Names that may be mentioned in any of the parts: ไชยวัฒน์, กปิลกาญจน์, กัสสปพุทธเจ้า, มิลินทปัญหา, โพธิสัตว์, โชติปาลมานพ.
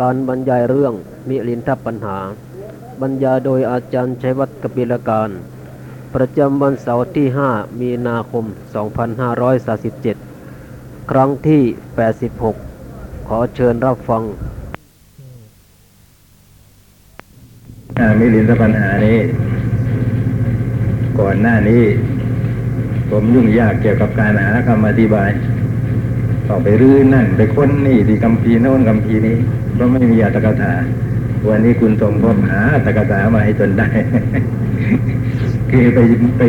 การบรรยายเรื่องมิลินทปัญหาบรรยายโดยอาจารย์ชัยวัฒน์ กปิลการประจำวันเสาร์ที่5 มีนาคม 2537ครั้งที่86ขอเชิญรับฟังมิลินทปัญหานี้ก่อนหน้านี้ผมยุ่งยากเกี่ยวกับการหาคำอธิบายต่อไปรื้อนั่นไปค้นนี่ที่คัมภีร์โน้นคัมภีร์นี้เพราะไม่มีอัตถกถาวันนี้คุณสมภพหาอัตถกถามาให้จนได้ คือ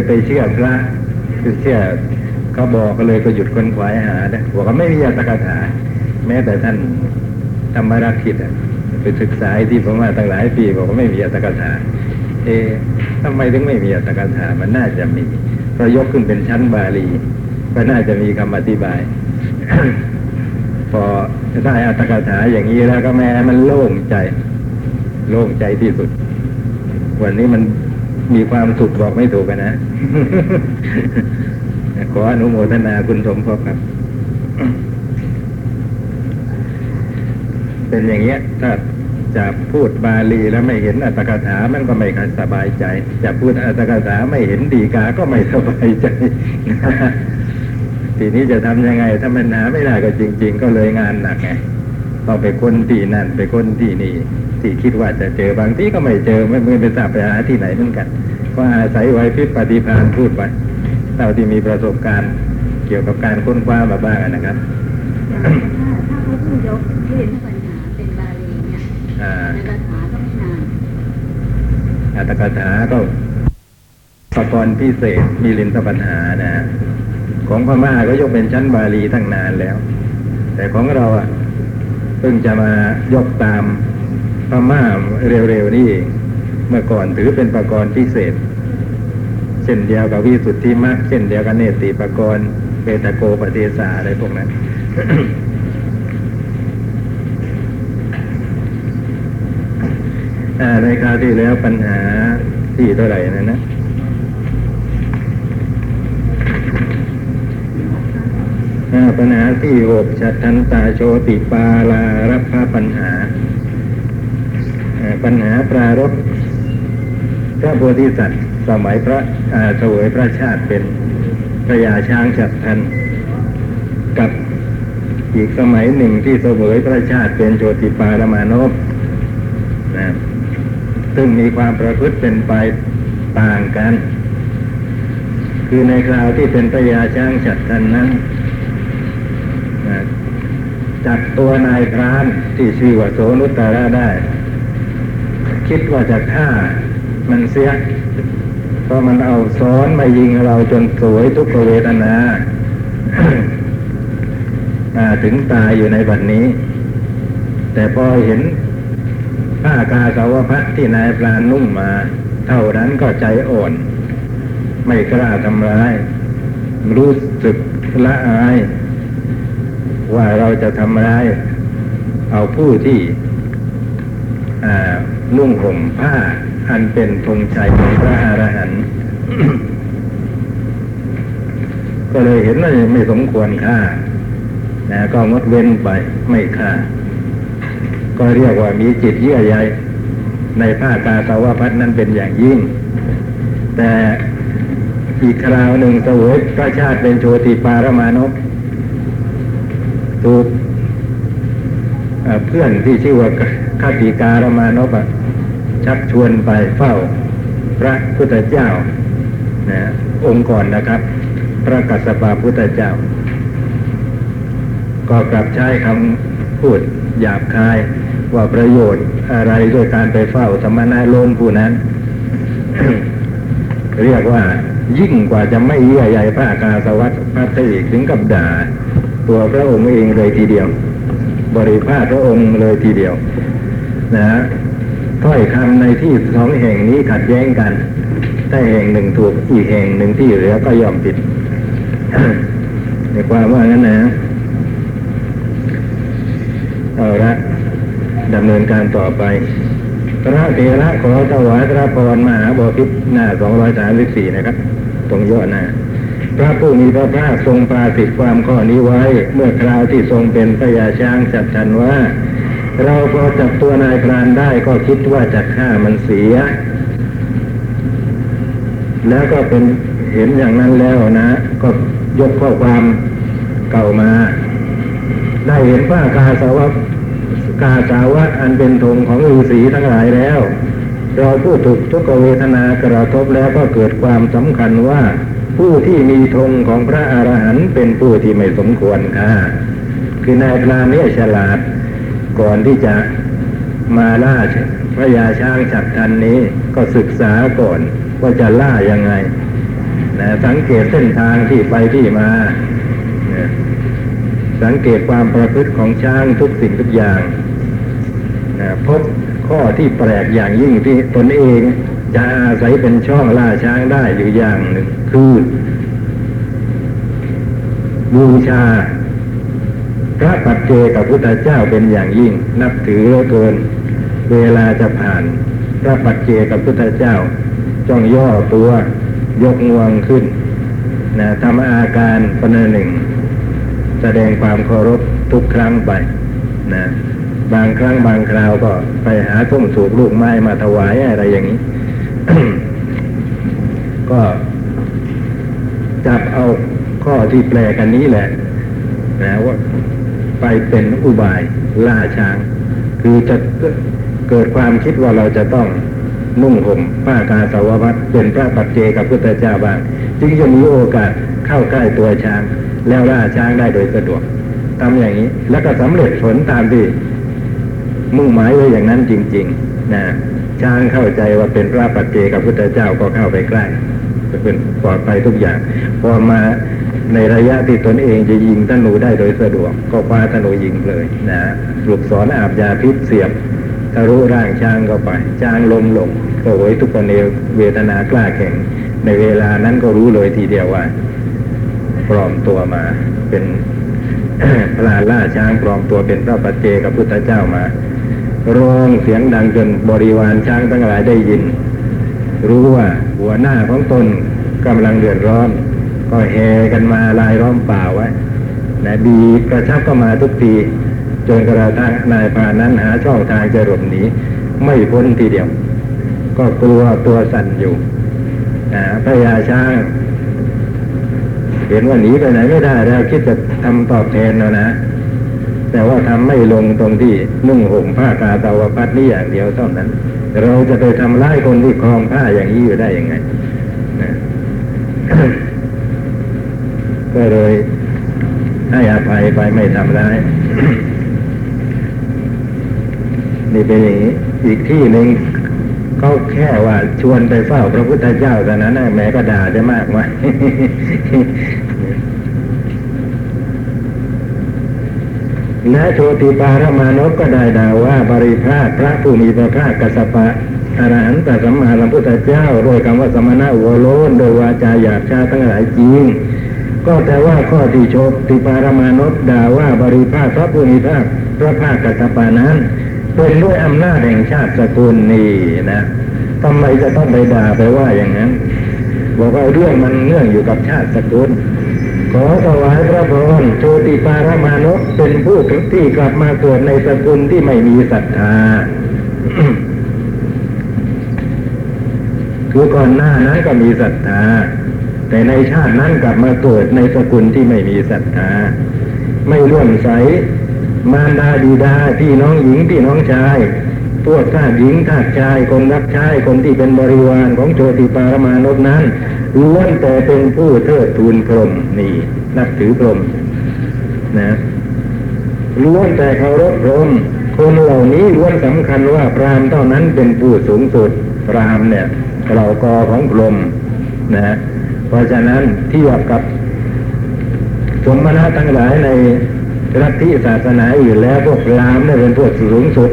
ไปเชื่อพระคือเชื่อเขาบอกก็เลยก็หยุดค้นคว้าหาเนี่ยบอกว่าไม่มีอัตถกถาแม้แต่ท่านธรรมรักขิตไปศึกษาที่ผมมาตั้งหลายปีบอกว่าไม่มีอัตถกถาทำไมถึงไม่มีอัตถกถามันน่าจะมีก็ยกขึ้นเป็นชั้นบาลีก็น่าจะมีคำอธิบาย พอได้อัตถกถาอย่างนี้แล้วก็แม้มันโล่งใจโล่งใจที่สุดวันนี้มันมีความสุขบอกไม่ถูกกันนะ ขออนุโมทนาคุณสมภพครับ เป็นอย่างนี้ถ้าจะพูดบาลีแล้วไม่เห็นอัตถกถามันก็ไม่สบายใจจะพูดอัตถกถาไม่เห็นดีกาก็ไม่สบายใจ ทีนี้จะทำยังไงถ้ามันหาไม่ได้ก็จริงๆก็เลยงานหนักไงต้องไปค้นที่นั่นไปค้นที่นี่ที่คิดว่าจะเจอบางที่ก็ไม่เจอไม่ไปทราบไปหาที่ไหนเหมือนกันก็อาศัยไหวพริบปฏิภาณพูดไปเท่าที่มีประสบการณ์เกี่ยวกับการค้นคว้ามาบ้างนะครับถ้าเขาพูดยกเห็นปัญหาเป็นบาลีเนี่ยอัตถกถาก็ไม่นานอัตถกถาก็อุปกรณ์พิเศษมีลินทปัญหานะของพม่าก็ยกเป็นชั้นบาลีตั้งนานแล้วแต่ของเราอ่ะเพิ่งจะมายกตามพม่าเร็วๆนี่เมื่อก่อนถือเป็นปกรณ์พิเศษเช่นเดียวกับวิสุทธิมรรคเช่นเดียวกับเนติปกรณ์เปตโกปเทสาอะไรพวกนั้น ในคราวที่แล้วปัญหาที่เท่าไหร่นะนะปัญหาที่6ชัตทันตาโชติปาลารัพพปัญหาปัญหาปรารภพระโพธิสัตว์สมัยพระเสวยพระชาติเป็นพระยาช้างชัตทันกับอีกสมัยหนึ่งที่เสวยพระชาติเป็นโชติปารมานพซึ่งมีความประพฤติเป็นไปต่างกันคือในคราวที่เป็นพระยาช้างชัตทันนั้นจับตัวนายพรานที่ชื่อว่าโสนุตระได้คิดว่าจะฆ่ามันเสียเพราะมันเอาซ้อนมายิงเราจนสวยทุกขเวทนา ถึงตายอยู่ในบัดนี้แต่พอเห็นผ้ากาสาวพัสที่นายพรานนุ่งมาเท่านั้นก็ใจอ่อนไม่กล้าทำร้ายรู้สึกละอายว่าเราจะทำร้ายเอาผู้ที่นุ่งห่มผ้าอันเป็นธงชัยของพระอรหันต์ ก็เลยเห็นว่าไม่สมควรฆ่านะก็งดเว้นไปไม่ฆ่าก็เรียกว่ามีจิตเยื่อใยในผ้ากาสาวพัสนั้นเป็นอย่างยิ่งแต่อีกคราวหนึ่งเสวยพระชาติเป็นโชติปารมานพถูกเพื่อนที่ชื่อว่าคติการมานพชักชวนไปเฝ้าพระพุทธเจ้านะองค์ก่อนนะครับพระกัสสปพุทธเจ้าก็กลับใช้คำพูดหยาบคายว่าประโยชน์อะไรด้วยการไปเฝ้าสมณะโลมผู้นั้น เรียกว่ายิ่งกว่าจะไม่เยื่อใยพระกาสาวพัสสอีกถึงกับด่าตัวพระองค์เองเลยทีเดียวบริภาสพระองค์เลยทีเดียวนะถ้อยคำในที่สองแห่งนี้ขัดแย้งกันถ้าแห่งหนึ่งถูกอีกแห่งหนึ่งที่เหลือก็ยอมผิด ในความว่างั้นนะเอาละดำเนินการต่อไปพระเถระขอถวายพระพรมหาบพิตรหน้า234นะครับตรงย่อหน้าพระผู้มีพระภาคทรงปราศิตความข้อนี้ไว้เมื่อคราวที่ทรงเป็นพระยาช้างชัตทันว่า เราพอจับตัวนายพรานได้ก็คิดว่าจะฆ่ามันเสียแล้วก็เป็นเห็นอย่างนั้นแล้วนะก็ยกข้อความเก่ามาได้เห็นว่ากาสาวะอันเป็นธงของฤาษีทั้งหลายแล้วเราผู้ถูกทุกขเวทนากระทบแล้วก็เกิดความสำคัญว่าผู้ที่มีธงของพระอรหันต์เป็นผู้ที่ไม่สมควรฆ่าคือนายพรานนี้ฉลาดก่อนที่จะมาล่าพระยาช้างฉัตรทันนี้ก็ศึกษาก่อนว่าจะล่ายังไงนะสังเกตเส้นทางที่ไปที่มานะสังเกตความประพฤติของช้างทุกสิ่งทุกอย่างนะพบข้อที่แปลกอย่างยิ่งที่ตนเองจะอาศัยเป็นช่องล่าช้างได้อยู่อย่างหนึ่งคือบูชาพระปัจเจกพุทธเจ้าเป็นอย่างยิ่งนับถือเหลือเกินเวลาจะผ่านพระปัจเจกพุทธเจ้าจ้องย่อตัวยกงวงขึ้นนะทำอาการประเนินหนึ่งแสดงความเคารพทุกครั้งไปนะบางครั้งบางคราวก็ไปหาส้มสูบลูกไม้มาถวายอะไรอย่างนี้ ก็จับเอาข้อที่แปลกันนี้แหละนะว่าไปเป็นอุบายล่าช้างคือจะเกิดความคิดว่าเราจะต้องนุ่งห่มผ้ากาสาวพัสเป็นพระปัจเจกพุทธเจ้าบ้างจึงจะมีโอกาสเข้าใกล้ตัวช้างแล้วล่าช้างได้โดยสะดวกทำอย่างนี้แล้วก็สำเร็จผลตามที่มุ่งหมายไว้อย่างนั้นจริงๆนะช้างเข้าใจว่าเป็นพระปัจเจกพุทธเจ้าก็เข้าไปใกล้จะเป็นปลอดภัยทุกอย่างพอมาในระยะที่ตนเองจะยิงธนูได้โดยสะดวกก็คว้าธนูยิงเลยนะลูกศรอาบยาพิษเสียบทะลุร่างช้างเข้าไปช้างล้มลงก็โวยทุกขเวทนากล้าแข็งในเวลานั้นก็รู้เลยทีเดียวว่าปลอมตัวมาเป็น พระล่าช้างปลอมตัวเป็นพระปัจเจกพุทธเจ้ามาร้องเสียงดังจนบริวารช้างทั้งหลายได้ยินรู้ว่าหัวหน้าของตนกำลังเดือดร้อนก็แห่กันมาลายล้อมป่าไว้นะดีกระชับก็มาทุกทีจนกระทั่งนายพรานนั้นหาช่องทางจะหลบหนีไม่พ้นทีเดียวก็กลัวตัวสั่นอยู่พระยาช้างเห็นว่าหนีไปไหนไม่ได้แล้วคิดจะทำตอบแทนแล้วนะแต่ว่าทำไม่ลงตรงที่นุ่งห่มผ้ากาสาวพัสนี่อย่างเดียวเท่านั้นเราจะไปทำร้ายคนที่ครองผ้าอย่างนี้อยู่ได้ยังไงนะ ก็เลยให้อภัยไปไม่ทำร้าย นี่เป็นอย่างนี้อีกที่หนึ่งเขาแค่ว่าชวนไปเฝ้าพระพุทธเจ้าแต่นั้นแม่ก็ด่าได้มากว่า และโชติปารมานพก็ได้ด่าว่าบริพาทพระผู้มีพระภาคกัสสปะอรหันตสัมมาสัมพุทธเจ้าโดยคำว่าสมณะหัวโล้นโดยวาจาหยาบช้าทั้งหลายจริงก็แต่ว่าข้อที่โชติปารมานพด่าว่าบริพาทพระผู้มีพระภาคกัสสปะนั้นเป็นด้วยอำนาจแห่งชาติสกุลนี่นะทำไมจะต้องไปด่าไปว่าอย่างนั้นบอกว่าเรื่องมันเนื่องอยู่กับชาติสกุลขอถวายพระพรโชติปารมานพเป็นผู้ที่กลับมาเกิดในสกุลที่ไม่มีศรัทธา คือก่อนหน้านั้นก็มีศรัทธาแต่ในชาตินั้นกลับมาเกิดในสกุลที่ไม่มีศรัทธาไม่ร่วมใสมารดาบิดาพี่น้องหญิงพี่น้องชายพวกทาสหญิงทาสชายคนรับใช้คนที่เป็นบริวารของโชติปารมานพนั้นล้วนแต่เป็นผู้เทิดทูนพรหมนี่นับถือพรหมนะล้วนแต่เคารพพรหมคนเหล่านี้ล้วนสำคัญว่าพราหมณ์เท่านั้นเป็นผู้สูงสุดพราหมณ์เนี่ยเหล่ากอของพรหมนะเพราะฉะนั้นเทียบกับสมณะทั้งหลายในรัฐที่ศาสนาอยู่แล้วพวกพราหมณ์เนี่ยเป็นพวกสูงสุด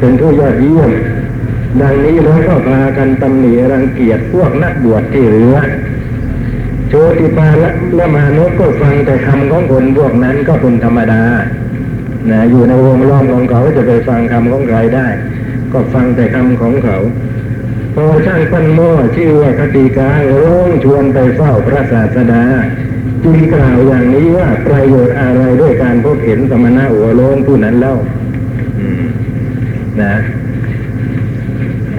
เป็นผู้ยอดเยี่ยมดังนี้แล้วก็พากันตำหนิรังเกียจพวกนักบวชที่เหลือโชติปารมานพก็ฟังแต่คำของคนพวกนั้นก็เป็นธรรมดานะอยู่ในวงล้อมของเขาจะไปฟังคำของใครได้ก็ฟังแต่คำของเขาพอช่างปั้นหม้อชื่อว่าคติการ้องชวนไปเฝ้าพระศาสดาจึงกล่าวอย่างนี้ว่าประโยชน์อะไรด้วยการพบเห็นสมณะหัวโล้นผู้นั้นเล่า นะ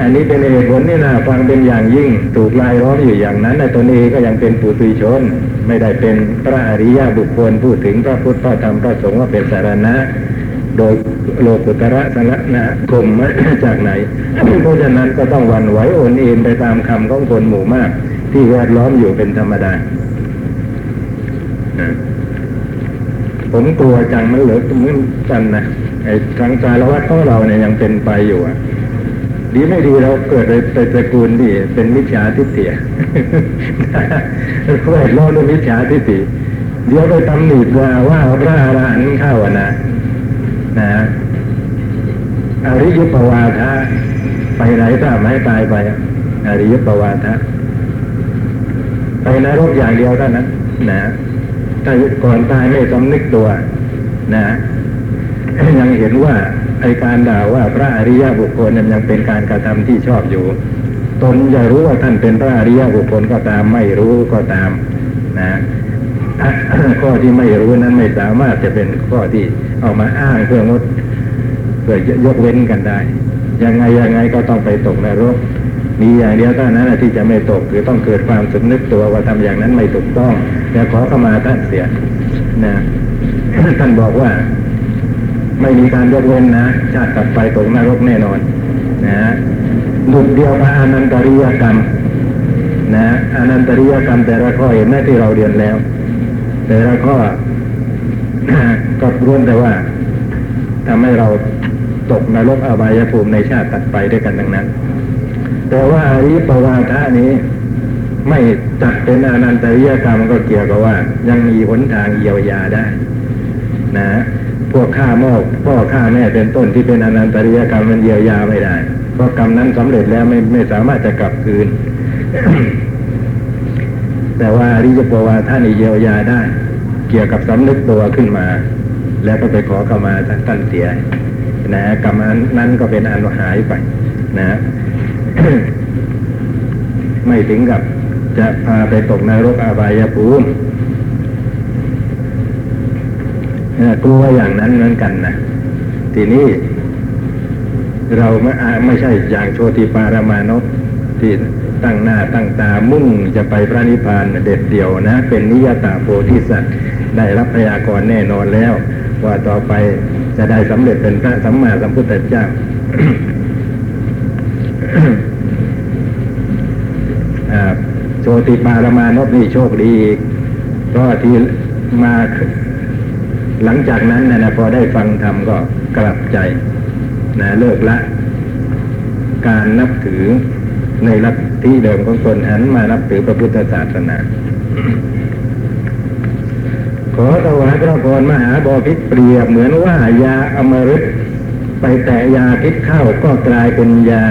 อันนี้เป็นเอกผลนี่นะฟังเป็นอย่างยิ่งถูกลายล้อมอยู่อย่างนั้นในตนเองก็ยังเป็นปุถุชนไม่ได้เป็นพระอริยบุคคลพูดถึงพระพุทธพระธรรมพระสงฆ์ว่าเป็นสารณะโดยโลกุตระสารณะคมมาจากไหนเพราะฉะนั้นก็ต้องหวั่นไหวโอนเอ็นไปตามคำของคนหมู่มากที่แวดล้อมอยู่เป็นธรรมดาผมกลัวจังมันเหลือเหมือนกันนะไอ้ทางสารวัตรของเราเนี่ยยังเป็นไปอยู่อ่ะดีไม่ดีเราเกิดไปตระกูลที่เป็นมิจฉาทิฏฐิแวดล้อมด้วยมิจฉาทิฏฐิเดี๋ยวไปตำหนิว่าพระอรหันต์เข้านะนะอริยปวาทะไปไหนถ้าไม่ตายไปอริยปวาทะไปนรกอย่างเดียวเท่านั้นนะถ้าก่อนตายไม่สำนึกตัวนะยังเห็นว่าไอการด่าว่าพระอริยบุคคลยังเป็นการกระทำที่ชอบอยู่ตนจะรู้ว่าท่านเป็นพระอริยบุคคลก็ตามไม่รู้ก็ตามนะข้อที่ไม่รู้นั้นไม่สามารถจะเป็นข้อที่เอามาอ้างเพื่องดเพื่อยกเว้นกันได้ยังไงก็ต้องไปตกนรกมีอย่างเดียวเท่านั้นที่จะไม่ตกคือต้องเกิดความสำนึกตัวว่าทำอย่างนั้นไม่ถูกต้องแต่ขอเข้ามาท่านเสียนะท่านบอกว่าไม่มีการยกเว้นนะชาติกลับไปตกนรกแน่นอนนะดุจเดียวกับอนันตริยกรรมนะอนันตริยกรรมแต่ละข้อเห็นไหมที่เราเรียนแล้วแต่ละข้อ ก็ล้วนแต่ว่าทำให้เราตกนรกอบายภูมิในชาติถัดไปด้วยกันทั้งนั้นแต่ว่าอริยปวาทะนี้ไม่จัดเป็นอนันตริยกรรมก็เกี่ยวกับว่ายังมีหนทางเยียวยาได้นะพวกฆ่าพ่อฆ่าแม่เป็นต้นที่เป็นอนันตริยกรรมมันเยียวยาไม่ได้เพราะกรรมนั้นสำเร็จแล้วไม่สามารถจะกลับคืน แต่ว่าอริยปวาทะนี้เยียวยาได้เกี่ยวกับสำนึกตัวขึ้นมาแล้วก็ไปขอเข้ามาท่านเสียนะกรรมนั้นก็เป็นอันหายไปนะไม่ถึงกับจะพาไปตกนรกอบายภูมิกลัวอย่างนั้นเหมือนกันนะทีนี้เราไม่ใช่อย่างโชติปารามานพที่ตั้งหน้าตั้งตามุ่งจะไปพระนิพพานเด็ดเดี่ยวนะเป็นนิยตาโพธิสัตว์ได้รับพยากรณ์แน่นอนแล้วว่าต่อไปจะได้สำเร็จเป็นพระสัมมาสัมพุทธเจ้า โชติปารามานพนี่โชคดีเพราะที่มาหลังจากนั้นนะพอได้ฟังธรรมก็กลับใจนะเลิกละการนับถือในลัทธิเดิมของตนหันมานับถือพระพุทธศาสนาขอถวายพระพรมหาบพิตรเปรียบเหมือนว่ายาอมฤตไปแต่ยาพิษเข้าก็กลายเป็นยา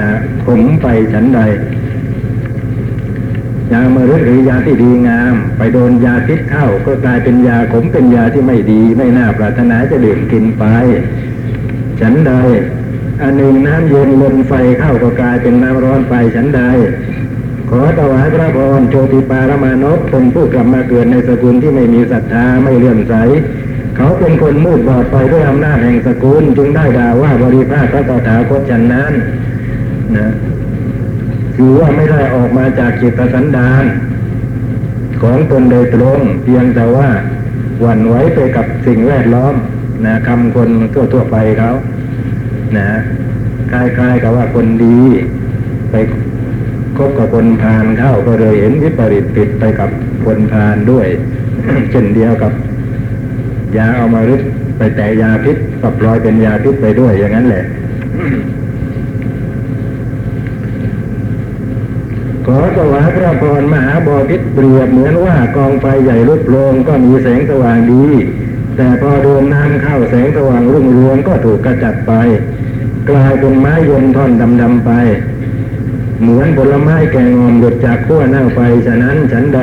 ขมไปฉันใดยาอมฤตหรือยาที่ดีงามไปโดนยาพิษเข้าก็กลายเป็นยาขมเป็นยาที่ไม่ดีไม่น่าปรารถนาจะดื่มกินไปฉันใดอันหนึ่งน้ำเย็นลนไฟเข้าก็กลายเป็นน้ำร้อนไปฉันใดขอถวายพระพรโชติปารามานพเป็นผู้กลับมาเกิดในสกุลที่ไม่มีศรัทธาไม่เลื่อมใสเขาเป็นคนมืดบอดไปด้วยอำนาจแห่งสกุลจึงได้ด่าว่าบริภาคพระตถาคตฉันนั้นนะคือว่าไม่ได้ออกมาจากจิตสันดานของตนโดยตรงเพียงแต่ว่าหวั่นไหวไปกับสิ่งแวดล้อมนะคำคนทั่วๆไปเขานะคล้ายๆกับว่าคนดีไปคบกับคนพาลเข้าก็เลยเห็นวิปริตผิดไปกับคนพาลด้วย เช่นเดียวกับยาอมฤตไปแต่ยาพิษก็ปล่อยเป็นยาพิษไปด้วยอย่างนั้นแหละ ขอถวายพระพรมหาบพิตรเปรียบเหมือนว่ากองไฟใหญ่ลุกโลงก็มีแสงสว่างดีแต่พอโดนน้ำเข้าแสงสว่างรุ่งเรืองก็ถูกกระจัดไปกลายเป็นไม้ยมท่อนดำๆไปเหมือนผลไม้แก่งอมหลุดจากขั้วหน้าไฟฉะนั้นฉันใด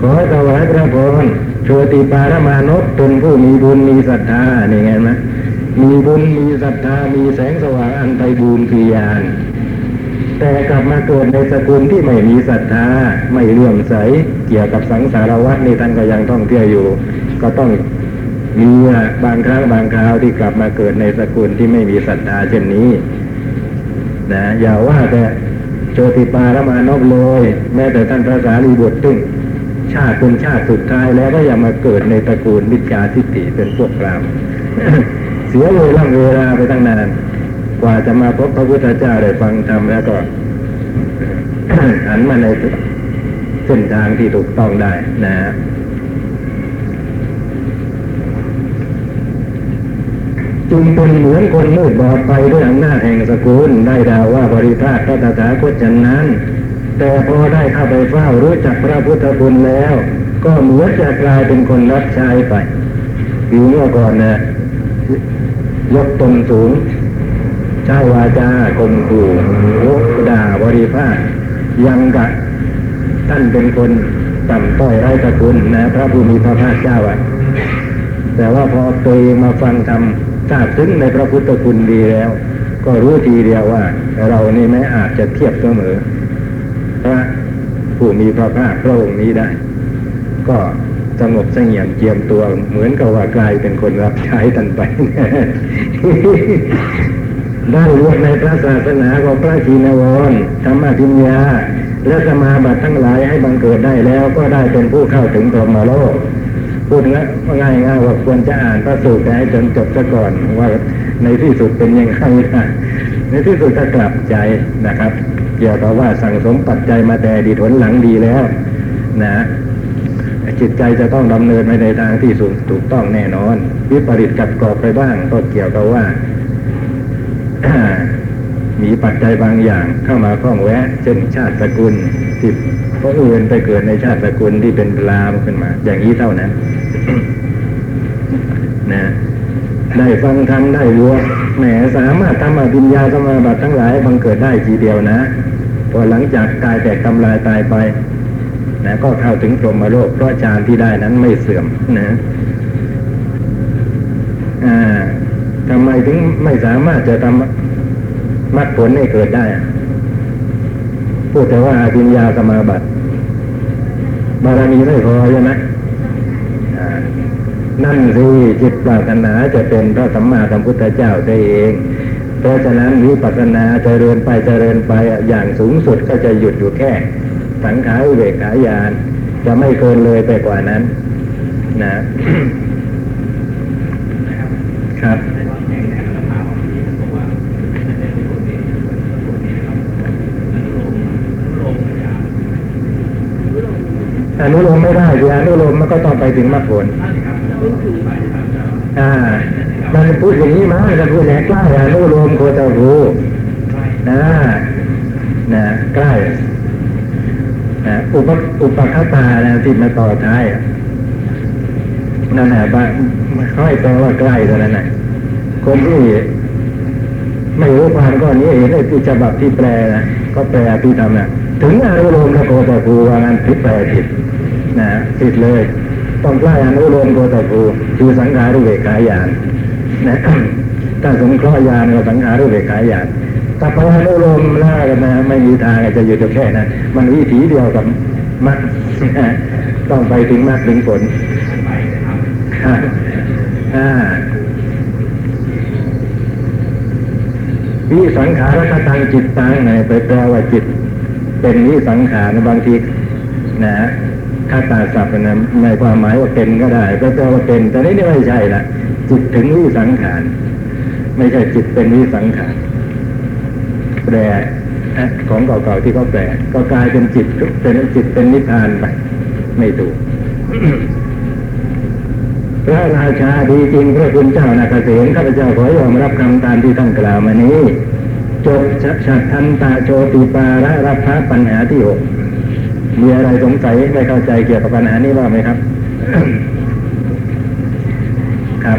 ขอถวายพระพรโชติปารามานพเป็นผู้มีบุญมีศรัทธานี่ไงนะมีบุญมีศรัทธามีแสงสว่างอันไพบูลย์คือญาณแต่กลับมาเกิดในสกุลที่ไม่มีศรัทธาไม่เลื่อมใสเกี่ยวกับสังสารวัฏนี่ท่านก็ยังท่องเที่ยวอยู่ก็ต้อง มีบางครั้งบางคราวที่กลับมาเกิดในสกุลที่ไม่มีศรัทธาเช่นนี้นะอย่าว่าแต่โชติปารมานพเลยแม้แต่ท่านพระสารีบุตรซึ่งชาติเป็นชาติสุดท้ายแล้วก็อย่ามาเกิดในตระกูลมิจฉาทิฏฐิเป็นพวกพราหมณ์ เสียเลยล่ำเวลาไปตั้งนานกว่าจะมาพบพระพุทธเจ้าได้ฟังธรรมแล้วก็ หันมาในเส้นทางที่ถูกต้องได้นะจึงเป็นเหมือนคนมืดบอดไปด้วยอำนาจแห่งสกุลได้ดาวว่าบริภาคพระตถาคตฉันนั้นแต่พอได้เข้าไปเฝ้ารู้จักพระพุทธคุณแล้วก็เหมือนจะกลายเป็นคนรับใช้ไปอยู่เมื่อก่อนนะยกตนสูงใช้วาจาคมขู่ลุกด่าบริภาคยังกะท่านเป็นคนต่ำต้อยไร้สกุลนะพระผู้มีพระภาคเจ้าอ่ะแต่ว่าพอตัวเองมาฟังธรรมทราบซึ้งในพระพุทธคุณดีแล้วก็รู้ทีเดียวว่าเรานี่ไม่อาจจะเทียบเสมอพระผู้มีพระภาคพระองค์นี้ได้ก็สงบเสงี่ยมเจียมตัวเหมือนกับว่ากลายเป็นคนรับใช้ท่านไป ได้เลื่อนในพระศาสนาของพระจีนวรธรรมอภิญญาและสมาบัติทั้งหลายให้บังเกิดได้แล้วก็ได้เป็นผู้เข้าถึงพรหมโลกพูดง่ายง่ายว่าควรจะอ่านพระสูตรให้จนจบซะก่อนว่าในที่สุดเป็นยังไงนะในที่สุดก็กลับใจนะครับเกี่ยวกับว่าสั่งสมปัจจัยมาแต่ดีผลหลังดีแล้วนะจิตใจจะต้องดำเนินไปในทางที่ถูกต้องแน่นอนวิปริตกับกรอบไปบ้างก็เกี่ยวกับว่า มีปัจจัยบางอย่างเข้ามาข้องแวะเช่นชาติสกุลที่เพราะอื่นไปเกิดในชาติสกุลที่เป็นพราหมณ์ขึ้นมาอย่างนี้เท่านั้น นะได้ฟังธรรมได้รู้แหมสามารถทำอภิญญาสมาบัติทั้งหลายบังเกิดได้ทีเดียวนะพอหลังจากกายแตกทำลายตายไปนะก็เข้าถึงพรหมโลกเพราะฌานที่ได้นั้นไม่เสื่อมนะทำไมถึงไม่สามารถจะทำมรรคผลให้เกิดได้พูดแต่ว่าอภิญญาสมาบัติบารมีไม่พอใช่ไหมนั่นสิจิตปรารถนาจะเป็นพระสัมมาสัมพุทธเจ้าได้เองเพราะฉะนั้นวิปัสสนาเจริญไปเจริญไปอย่างสูงสุดก็จะหยุดอยู่แค่สังขาอุเบกขาญาณจะไม่เกินเลยไปกว่านั้นนะ ครับอนุโลมไม่ได้อนุโลมมันก็ต้องไปถึงมรรคผลมันพูดอย่างนี้มาจะพูดแหลกกล้าอนุโลมโคตรภูนะกล้าอุปคตานะที่มาต่อท้ายนั่นแหละเขาให้แปลว่าใกล้เท่านั้นนะคนที่ไม่รู้ความก้อนนี้เองได้ที่ฉบับที่แปลนะก็แปลที่ทำนะถึงอนุโลมโคตรภูว่างานผิดแปลผิดนะผิดเลยต้องใกล้อนุโลมโคตรภูคือสังขารุเบกขาญาณนะ ถ้าสมเคราะห์ญาณกับสังขารุเบกขาญาณแต่พออนุโลมล่ากันนะไม่มีทางจะอยู่แค่นั้นมันวิถีเดียวกับมรรคต้องไปถึงมรรคถึงผลวิสังขารคตังจิตตังไหนไปแปลว่าจิตเป็นวิสังขารบางทีนะคตาศัพท์นะในความหมายว่าเป็นก็ได้ก็แปลว่าเป็นแต่นี่ไม่ใช่ละจิตถึงวิสังขารไม่ใช่จิตเป็นวิสังขารแปลของเก่าๆที่เขาแปลก็กลายเป็นจิตเป็นจิตเป็นนิพพานไปไม่ถูก พระราชาดีจริงพระคุณเจ้านาคเสนข้าพเจ้าขอยอมรับคำตามที่ท่านกล่าวมานี้จบฉัฏฐันตโชติปาระรัพพปัญหาที่6มีอะไรสงสัยไม่เข้าใจเกี่ยวกับปัญหานี้บ้างไหมครับ ครับ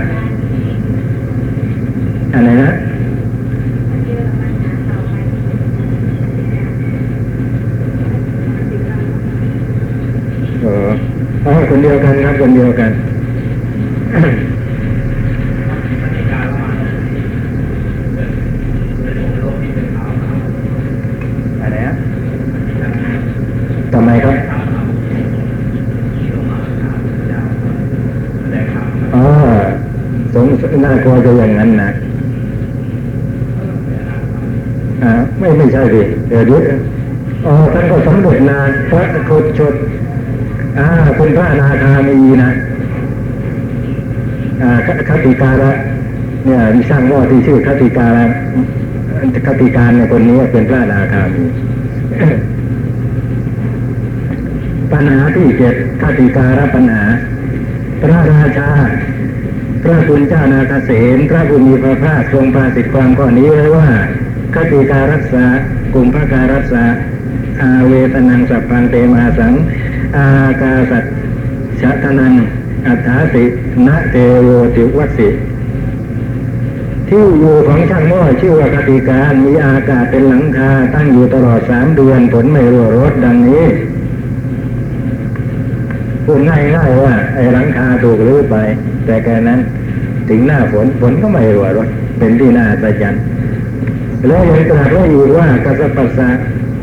อะไรนะคนเดียวกันครับคนเดียวกัน อะไรนะทำไมครับ อย่างนั้นนะไม่ใช่สิเดี๋ยวนี้อ๋อท่านก็สำเร็จนะพระโคชดเป็นพระอนาคามีนะคติการะเนี่ยมีสร้างว่าที่ชื่อคติการะคติการในคนนี้เป็นพระอนาคามี ปัญหาที่เจ็ดคติการะปัญหาพระราชาพระคุณเจ้านาคเสนพระผู้มีพระภาคทรงปราศิตความข้อนี้ไว้ว่าคติการรักษากลุ่มพระการรักษาอาเวทนังสัพพันเตมาสังอากาสัจชะทนังอัฏฐาสินะเตโวติวัสสิที่อยู่ของช่างหม้อชื่อว่าคติการมีอากาศเป็นหลังคาตั้งอยู่ตลอด3เดือนผลไม่รั่วรดดังนี้พูดง่ายๆว่าไอ้หลังคาถูกรื้อไปแต่แกนั้นถึงหน้าฝนฝนก็ไม่รั่วรดเป็นที่น่าประจันแล้วยังตรัสไว้อีกว่ากัสสปัสสะ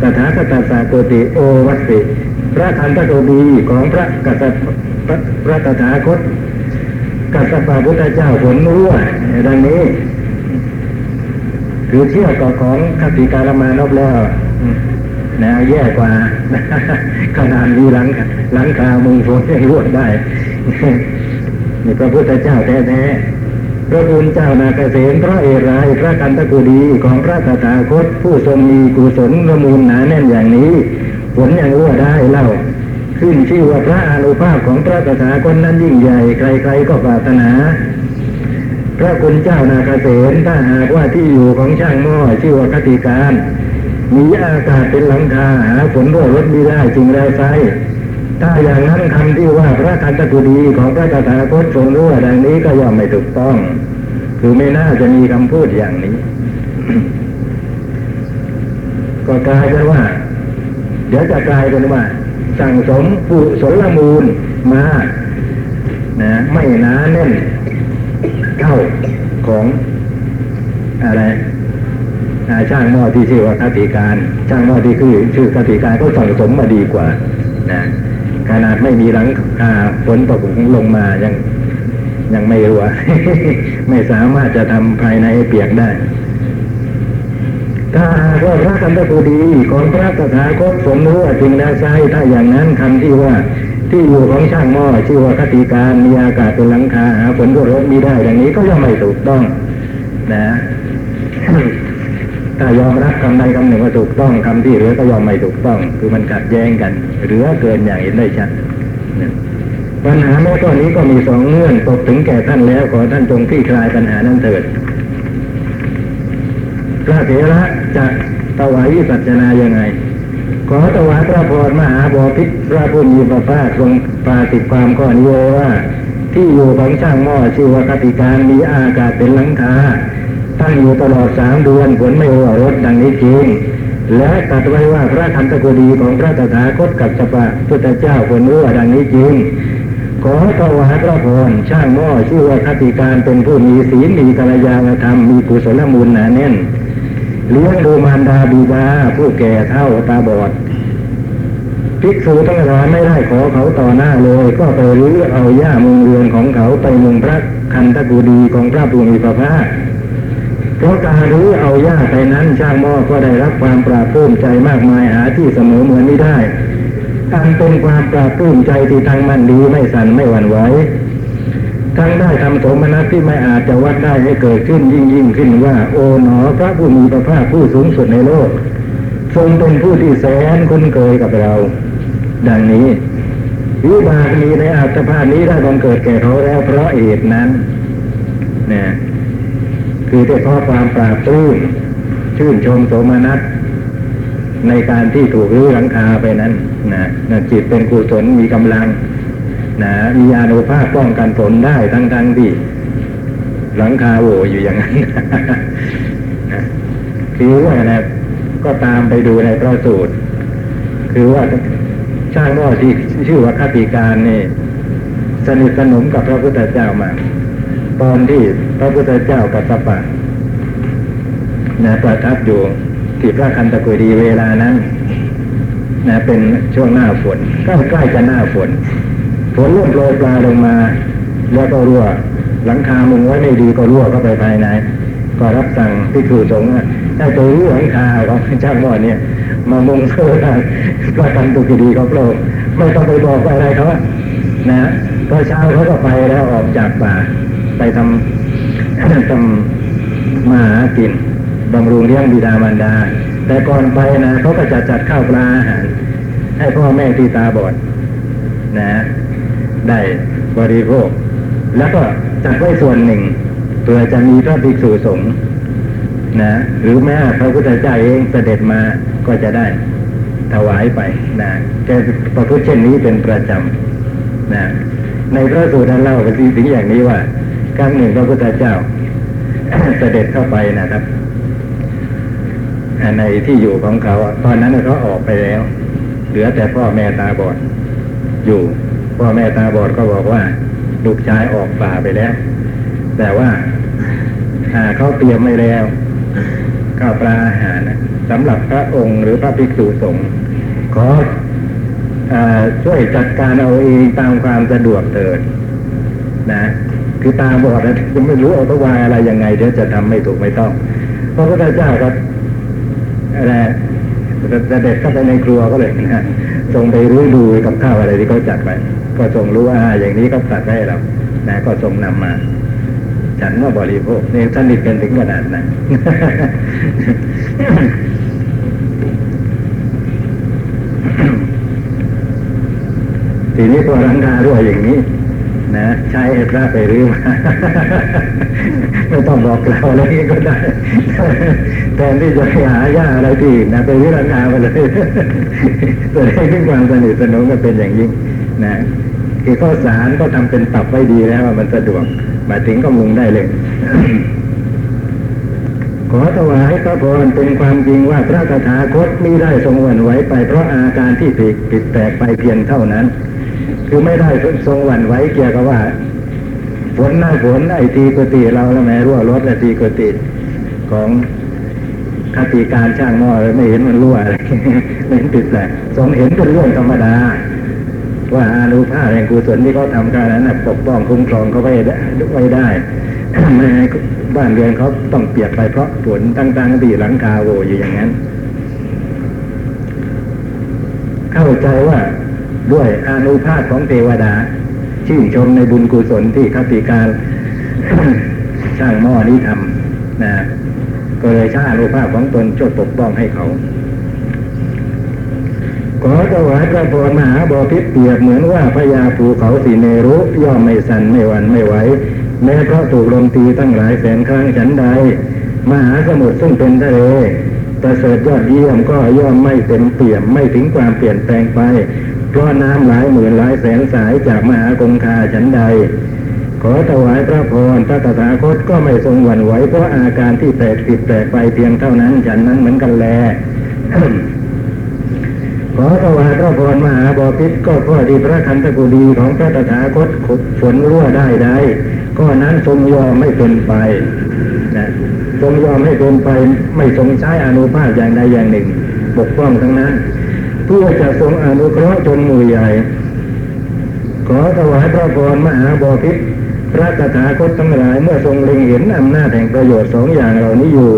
ตถาคตัสสะโกติโอวัสสิพระคันธโกบีของพระกัสสพระตถาคตกัสสปะพุทธเจ้าฝนรั่วดังนี้คือเชื่อต่อของคติการมานพแล้วนะแย่กว่าขนาดนี้หลังคามุงฝนยังรั่วได้นี่พระพุทธเจ้าแท้ๆพระคุณเจ้านาคเสนพระเอราวัยพระกันตกุฎีของพระตถาคตผู้ทรงมีกุศลละมูลหนาแน่นอย่างนี้ผลยังรั่วได้เล่าขึ้นชื่อว่าพระอนุภาพของพระตถาคตนั้นยิ่งใหญ่ใครๆก็ปรารถนาพระคุณเจ้านาคเสนถ้าหากว่าที่อยู่ของช่างหม้อชื่อว่าคติการมีอากาศเป็นหลังคาหาฝนรั่วรดมิได้จึงแล้วไซถ้าอย่างนั้นคำที่ว่าพระคันธกุฎีของพระตถาคตทรงรู้ดังนี้ก็ย่อมไม่ถูกต้องคือไม่น่าจะมีคำพูดอย่างนี้ ก็กลายเป็นว่าเดี๋ยวจะกลายเป็นว่าสั่งสมปุสลมูลมานะไม่หนาแน่นเท่าของอะไรช่างหม้อที่ชื่อว่าคติการช่างหม้อที่ชื่อคติการก็สั่งสมมาดีกว่านะขนาดไม่มีหลังคาฝนตกลงมายังไม่รั่ว ไม่สามารถจะทำภายในเปียกได้ถ้าว่าพระคันธกุฎีของพระตถาคตสมรู้จริงแล้วใช่ถ้าอย่างนั้นคำที่ว่าที่อยู่ของช่างหม้อชื่อว่าคติการมีอากาศเป็นหลังคาหาฝนรั่วรดมิได้ดังนี้ก็ย่อมไม่ถูกต้องนะ ถ้ายอมรับคำใดคำหนึ่งว่าถูกต้องคำที่เหลือก็ยอมไม่ถูกต้องคือมันขัดแย้งกันเหลือเกินอย่างเห็นได้ชัดปัญหาแม้ข้อนี้ก็มีสองเงื่อนตกถึงแก่ท่านแล้วขอท่านจงคลี่คลายปัญหานั้นเถิดพระเถระจะถวายวิสัชนายังไงขอถวายพระพรมหาบพิตรพระผู้มีพระภาคทรงปราศิตความข้อนี้ว่าที่อยู่ของช่างหม้อชื่อว่าคติการมีอากาศเป็นหลังคาตั้งอยู่ตลอด3เดือนผลไม่รั่วรดดังนี้จริงและตรัสไว้ว่าพระคันธกุฎีของพระตถาคตกัสสปะพุทธเจ้าผลรั่วดังนี้จริงขอถวายพระพรช่างหม้อชื่อว่าคติการเป็นผู้มีศีลมีกัลยาณธรรมมีกุศลมูลหนาแน่นเลี้ยงดูมารดาบิดาผู้แก่เฒ่าตาบอดภิกษุทั้งหลายไม่ได้ขอเขาต่อหน้าเลยก็ไปรื้อเอาหญ้ามุงเรือนของเขาไปมุงพระคันธกุฎีของพระผู้มีพระภาคเพราะการรื้อเอาหญ้าไปนั้นช่างหม้อก็ได้รับความปราบปลื้มใจมากมายหาที่เสมอเหมือนไม่ได้ตั้งเป็นความปราบปลื้มใจที่ตั้งมั่นดีไม่สั่นไม่หวั่นไหวทั้งได้ทำสมณัติที่ไม่อาจจะวัดได้ให้เกิดขึ้นยิ่งขึ้นว่าโอ๋หนอพระผู้มีพระภาคผู้สูงสุดในโลกทรงเป็นผู้ที่แสนคุ้นเคยกับเราดังนี้วิบากมีในอัตภาพนี้ได้บังเกิดแก่เขาแล้วเพราะเหตุนั้นเนี่ยคือได้เพราะความปราบปลื้มชื่นชมโสมนัสในการที่ถูกรื้อหลังคาไปนั้นนะจิตเป็นกุศลมีกำลังนะมีอานุภาพป้องกันผลได้ทั้งที่หลังคาโหวอยู่อย่างนั้นนะคือว่านะก็ตามไปดูในพระสูตรคือว่าช่างหม้อที่ชื่อว่าคติการนี่สนิทสนมกับพระพุทธเจ้ามาตอนที่พระพุทธเจ้ากัสสปะนะประทับอยู่ที่พระคันธกุฎีเวลานั้นนะเป็นช่วงหน้าฝนใกล้จะหน้าฝนฝนเริ่มโปรยปลายลงมาแล้วก็รั่ว หลังคามุงไว้ไม่ดีก็รั่วเข้าไปภายในก็รับสั่งที่ถูกสงฆ์ได้ตัวรู้หลังคาของเจ้าพ่อเนี่ยมามุงเพื่อการประกันตัวดีของเราไม่ต้องไปบอกไปอะไรเขานะพอเช้าเขาก็ไปแล้วออกจากป่าไปทำมาหากินบำรุงเลี้ยงบิดามารดาแต่ก่อนไปนะเขาก็จะจัดข้าวปลาอาหารให้พ่อแม่ที่ตาบอดนะได้บริโภคแล้วก็จัดไว้ส่วนหนึ่งเพื่อจะมีพระภิกษุสงฆ์นะหรือแม้พระพุทธเจ้าเองเสด็จมาก็จะได้ถวายไปนะแกประพฤติเช่นนี้เป็นประจำนะในพระสูตรนั้นเล่ากันถึงอย่างนี้ว่าครั้งหนึ่งพระพุทธเจ้า เสด็จเข้าไปนะครับในที่อยู่ของเขาตอนนั้นเขาออกไปแล้วเหลือแต่พ่อแม่ตาบอดอยู่พ่อแม่ตาบอดก็บอกว่าลูกชายออกป่าไปแล้วแต่ว่าเขาเตรียมไว้แล้วข้าวปลาอาหารสำหรับพระองค์หรือพระภิกษุสงฆ์ขอช่วยจัดการเอาเองตามความสะดวกเถิดนะคือตาบอดนะจะไม่รู้เอาตัววางอะไรยังไงเดี๋ยวจะทำไม่ถูกไม่ต้องเพราะพระเจ้าก็อะไรจะเด็ดเข้าไปในครัวก็เลยนะทรงไปรื้อดูกับข้าวอะไรที่เขาจัดไปก็ทรงรู้ว่าอย่างนี้เขาจัดให้เรานะก็ทรงนำมาฉันว่าบริโภคเนี่ยสนิทกันถึงขนาดนั้น ทีนี้พอรังคารั่วอย่างนี้นะใช้พระไปรื้อมาไม่ต้องบอกเราอะไรก็ได้แทนที่จะไปหาหญ้าอะไรที่นะไปรื้อรังคาไปเลยตัวได้ขึ้นความสนิทสนมก็เป็นอย่างยิ่งนะคือข้อสารก็ทำเป็นปรับไว้ดีแล้วว่ามันสะดวกมาถึงก็มุงได้เลย ขอถวายพระพรเป็นความจริงว่าพระตถาคตมิได้ทรงหวั่นไหวไปเพราะอาการที่ผิดแปลกไปเพียงเท่านั้นคือไม่ได้ทรงหวั่นไหวเกี่ยวกับว่าฝนหน้าฝนไอทีกุฏิเราละแม่รั่วรถไอทีกุฏิของคติการช่างหม้อไม่เห็นมันรั่วอะไร ไม่เห็นผิดแปลกทรงเห็นเป็นเรื่องธรรมดาว่าอานุภาพแห่งกุศลที่เขาทำการนั้นปกป้องคุ้มครองเขาไว้ได้ไม่ให้บ้านเรือนเขาต้องเปียกไปเพราะฝนตั้งๆที่หลังคาโวอยู่อย่างนั้นเข้าใจว่าด้วยอานุภาพของเทวดาชื่นชมในบุญกุศลที่คติการ สร้างหม้อนี้ทำนะก็เลยใช้อานุภาพของตนช่วยปกป้องให้เขาขอถวายพระพรมหาบพิตรเปรียบเหมือนว่าพญาภูเขาสีเนรุย่อมไม่สั่นไม่หวั่นไม่ไหวแม้เพราะถูกลมตีตั้งหลายแสนครั้งฉันใดมหาสมุทรซึ่งเป็นทะเลประเสริฐยอดเยี่ยมก็ย่อมไม่เต็มเปี่ยมไม่ถึงความเปลี่ยนแปลงไปเพราะน้ำหลายหมื่นหลายแสนสายจากมหาคงคาฉันใดขอถวายพระพรพระตถาคตก็ไม่ทรงหวั่นไหวเพราะอาการที่แปลกไปเพียงเท่านั้นฉันนั้นเหมือนกันแล ขอถวายพระพรมหาบพิตรก็พอดีพระคันธกุฎีของพระตถาคตฝนรั่วได้ใดก็นั้นทรงยอมไม่เป็นไปนะทรงยอมให้เป็นไปไม่ทรงใช้อานุภาพอย่างใดอย่างหนึ่งปกป้องทั้งนั้นเพื่อจะทรงอนุเคราะห์ชนหมู่ใหญ่ขอถวายพระพรมหาบพิตรพระตถาคตทั้งหลายเมื่อทรงเล็งเห็นอำนาจแห่งประโยชน์สองอย่างเหล่านี้อยู่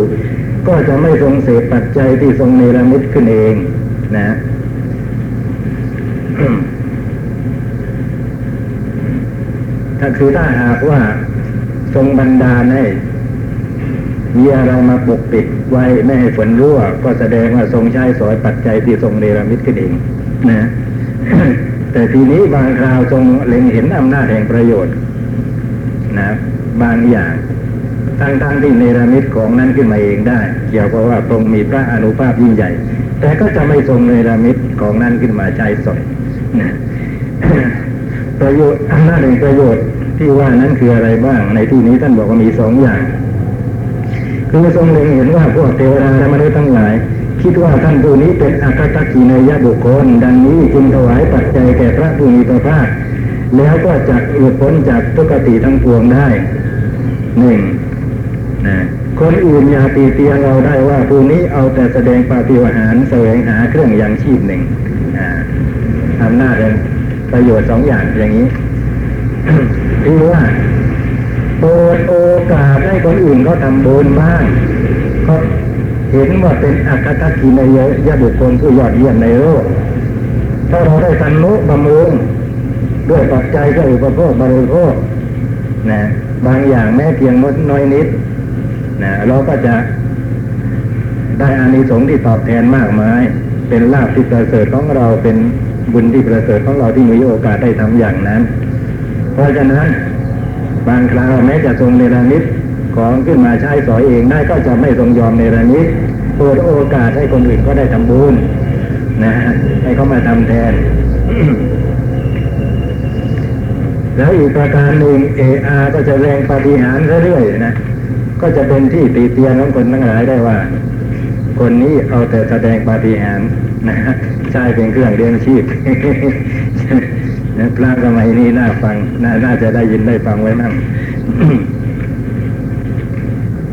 ก็จะไม่ทรงเสพปัจจัยที่ทรงเนรมิตขึ้นเองนะถ้าคือถ้าหากว่าทรงบันดาลให้มีอะไรมาปกปิดไว้ไม่ให้ฝนรั่วก็แสดงว่าทรงใช้สอยปัจจัยที่ทรงเนรมิตขึ้นเองนะ แต่ทีนี้บางคราวทรงเล็งเห็นอำนาจแห่งประโยชน์นะบางอย่างทั้งที่เนรมิตของนั้นขึ้นมาเองได้เกี่ยวกับว่าทรงมีพระอานุภาพยิ่งใหญ่แต่ก็จะไม่ทรงเนรมิตของนั้นขึ้นมาใช้สอยนะประโยชน์อำนาจแห่งประโยชน์ที่ว่านั้นคืออะไรบ้างในที่นี้ท่านบอกว่ามีสองอย่างคือทรงเล็งเห็นว่าพวกเทวดาและมนุษย์ทั้งหลายคิดว่าท่านผู้นี้เป็นอัคตกิเนยบุคคลดังนี้จึงถวายปัจจัยแก่พระผู้มีพระภาคแล้วก็จะหลุดพ้นจากทุกขติทั้งปวงได้หนึ่งนะคนอื่นอย่าตีเตียงเราได้ว่าผู้นี้เอาแต่แสดงปาฏิหาริย์แสวงหาเครื่องยังชีพหนึ่งอำนาจแห่งประโยชน์สองอย่างอย่างนี้ ที่ว่า เปิดโอกาสให้คนอื่นเขาทำบุญบ้างเขาเห็นว่าเป็นอัคตกิริยาบุคคลผู้ยอดเยี่ยมในโลกถ้าเราได้สรรนุบำรุงด้วยปัจจัยก็อุปโภคบริโภคนะบางอย่างแม้เพียงน้อยนิดนะเราก็จะได้อานิสงส์ที่ตอบแทนมากมายเป็นลาภที่ประเสริฐของเราเป็นบุญที่ประเสริฐของเราที่มีโอกาสได้ทำอย่างนั้นเพราะฉะนั้นบางคราวแม้จะทรงเนรมิตของขึ้นมาใช้สอยเองได้ก็จะไม่ทรงยอมเนรมิตเปิดโอกาสให้คนอื่นก็ได้ทำบุญนะให้เขามาทำแทน แล้วอีกประการหนึ่ง AR ก็จะแรงปฏิหาริย์เรื่อยๆนะก็จะเป็นที่ตีเตียนของคนทั้งหลายได้ว่าคนนี้เอาแต่แสดงปาฏิหาริย์นะใช่เป็นเครื่องเลี้ยงชีพพระสมัยนี้น่าฟังน่าจะได้ยินได้ฟังไว้มั่ง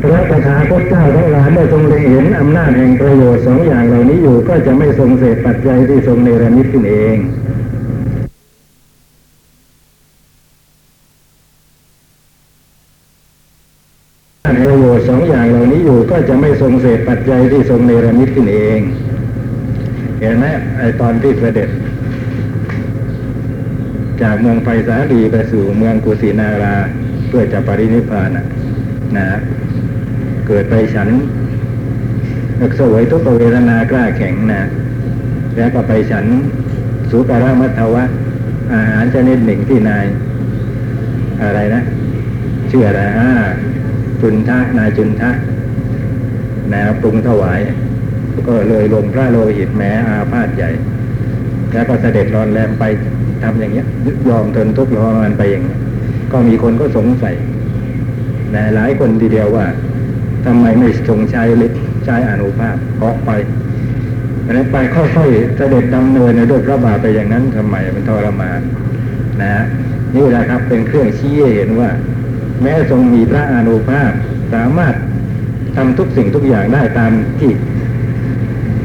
พระตถาคตเจ้าทั้งหลายเมื่อทรงได้เห็นอำนาจแห่งประโยชน์สองอย่างเหล่านี้อยู่ก็จะไม่ทรงเสพปัจจัยที่ทรงเนรมิตขึ้นเองประโยชน์สองอย่างเหล่านี้อยู่ก็จะไม่ทรงเสพปัจจัยที่ทรงเนรมิตขึ้นเองเห็นไหมไอตอนที่เสด็จจากเมืองไพศาลีไปสู่เมืองกุสินาราเพื่อจะปรินิพพานนะเกิดไปฉันนักสวยทุกเวทนากล้าแข็งนะแล้วก็ไปฉันสุการมัทวะอาหารชนิดหนึ่งที่นายอะไรนะชื่ออะไรจุนทะนายจุนทะนะปรุงถวายก็เลยลงพระโลหิตแม้อาพาธใหญ่แล้วก็เสด็จรอนแรมไปทำอย่างเงี้ยยอมทนทุกข์ทรมานไปอย่างเงี้ยก็มีคนก็สงสัยนะหลายคนทีเดียวว่าทำไมไม่ทรงใช้ฤทธิ์ใช้อานุภาพออกไปอะไรไปค่อยๆเสด็จดำเนินด้วยพระบาทไปอย่างนั้นทำไมมันทรมานนะนี่แหละครับเป็นเครื่องชี้เห็นว่าแม้ทรงมีพระอานุภาพสามารถทำทุกสิ่งทุกอย่างได้ตามที่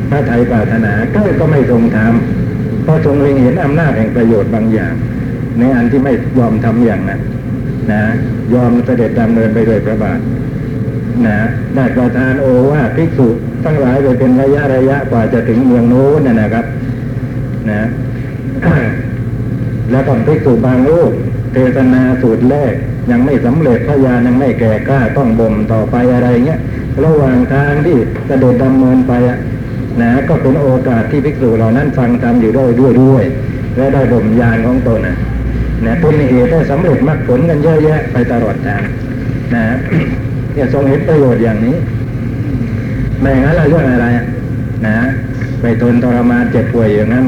พระทัยปรารถนาก็ไม่ทรงทำเพราะทรงเล็งเห็นอำนาจแห่งประโยชน์บางอย่างในอันที่ไม่ยอมทำอย่างนั้นนะยอมเสด็จดำเนินไปโดยพระบาทนะได้ประทานโอวาทภิกษุทั้งหลายไปเป็นระยะกว่าจะถึงเมืองโน้นนะครับนะ แล้วก็ภิกษุบางรูปเทศนาสูตรแรกยังไม่สำเร็จพระญาณยังไม่แก่กล้าต้องบ่มต่อไปอะไรเงี้ยระหว่างทางที่เสด็จดำเนินไปนะก็เป็นโอกาสที่ภิกษุเหล่านั้นฟังธรรมอยู่ด้วยและได้บ่มญาณของตนนะเป็นเหตุได้สำเร็จมรรคผลกันเยอะแยะไปตลอดทางนะเนี่ยทรงเห็นประโยชน์อย่างนี้ไม่งั้นเราเรื่องอะไรนะไปทนทรมานเจ็บป่วยอย่างนั้น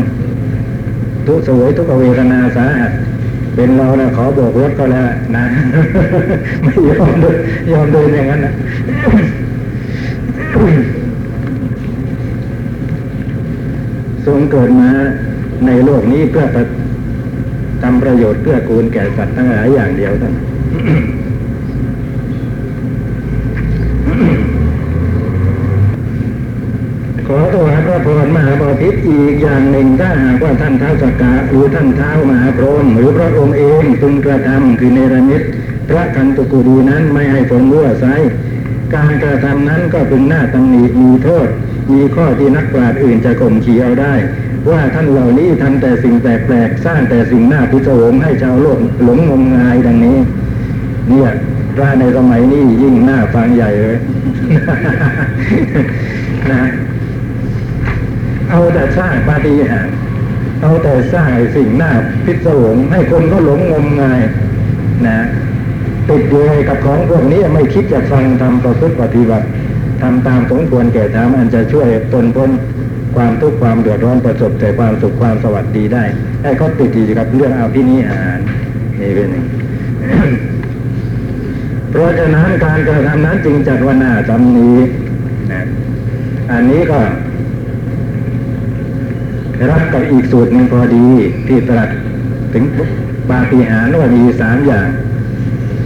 ทุกสวยทุกเวทนาสาหัสเป็นเรานะขอโบกรถก็แล้วนะไม่ยอมเดินอย่างนั้นนะทรงเกิดมาในโลกนี้เพื่อทำประโยชน์เพื่อกูลแก่สัตว์ทั้งหลายอย่างเดียวเท่านั้น ขอถวายพระพรมหาบพิตรอีกอย่างหนึ่งถ้าหากว่าท่านท้าวสักกะหรือท่านท้าวมหาพรหมหรือพระองค์เองทรงกระทำคือเนรมิตพระคันตุกุดีนั้นไม่ให้ผลรั่วไซการกระทำนั้นก็เป็นหน้าตำหนิมีโทษมีข้อที่นักปราชญ์อื่นจะข่มขีเอาได้ว่าท่านเหล่านี้ทำแต่สิ่งแปลกๆสร้างแต่สิ่งน่าพิศวงให้ชาวโลกหลงงมงายดังนี้เนี่ยพระในสมัยนี้ยิ่งหน้าฟังใหญ่เลย นะเอาแต่สร้างปาฏิหาริย์เอาแต่สร้างสิ่งน่าพิศวงให้คนก็หลงงมงายนะติดอยู่กับของพวกนี้ไม่คิดจะฟังทำประพฤติปฏิบัติทำตามสมควรแก่ธรรมอันจะช่วยตนพ้นความทุกข์ความเดือดร้อนประสบแต่ความสุขความสวัสดีได้ให้เขาติดอยู่กับเรื่องอภินิหารนี่เป็นหนึ่ง เพราะฉะนั้นการกระทำนั้นจึงจัดว่าน่าตำหนิอันนี้ก็รับกับอีกสูตรหนึ่งพอดีที่ตรัสถึงปาฏิหาริย์ว่ามีสามอย่าง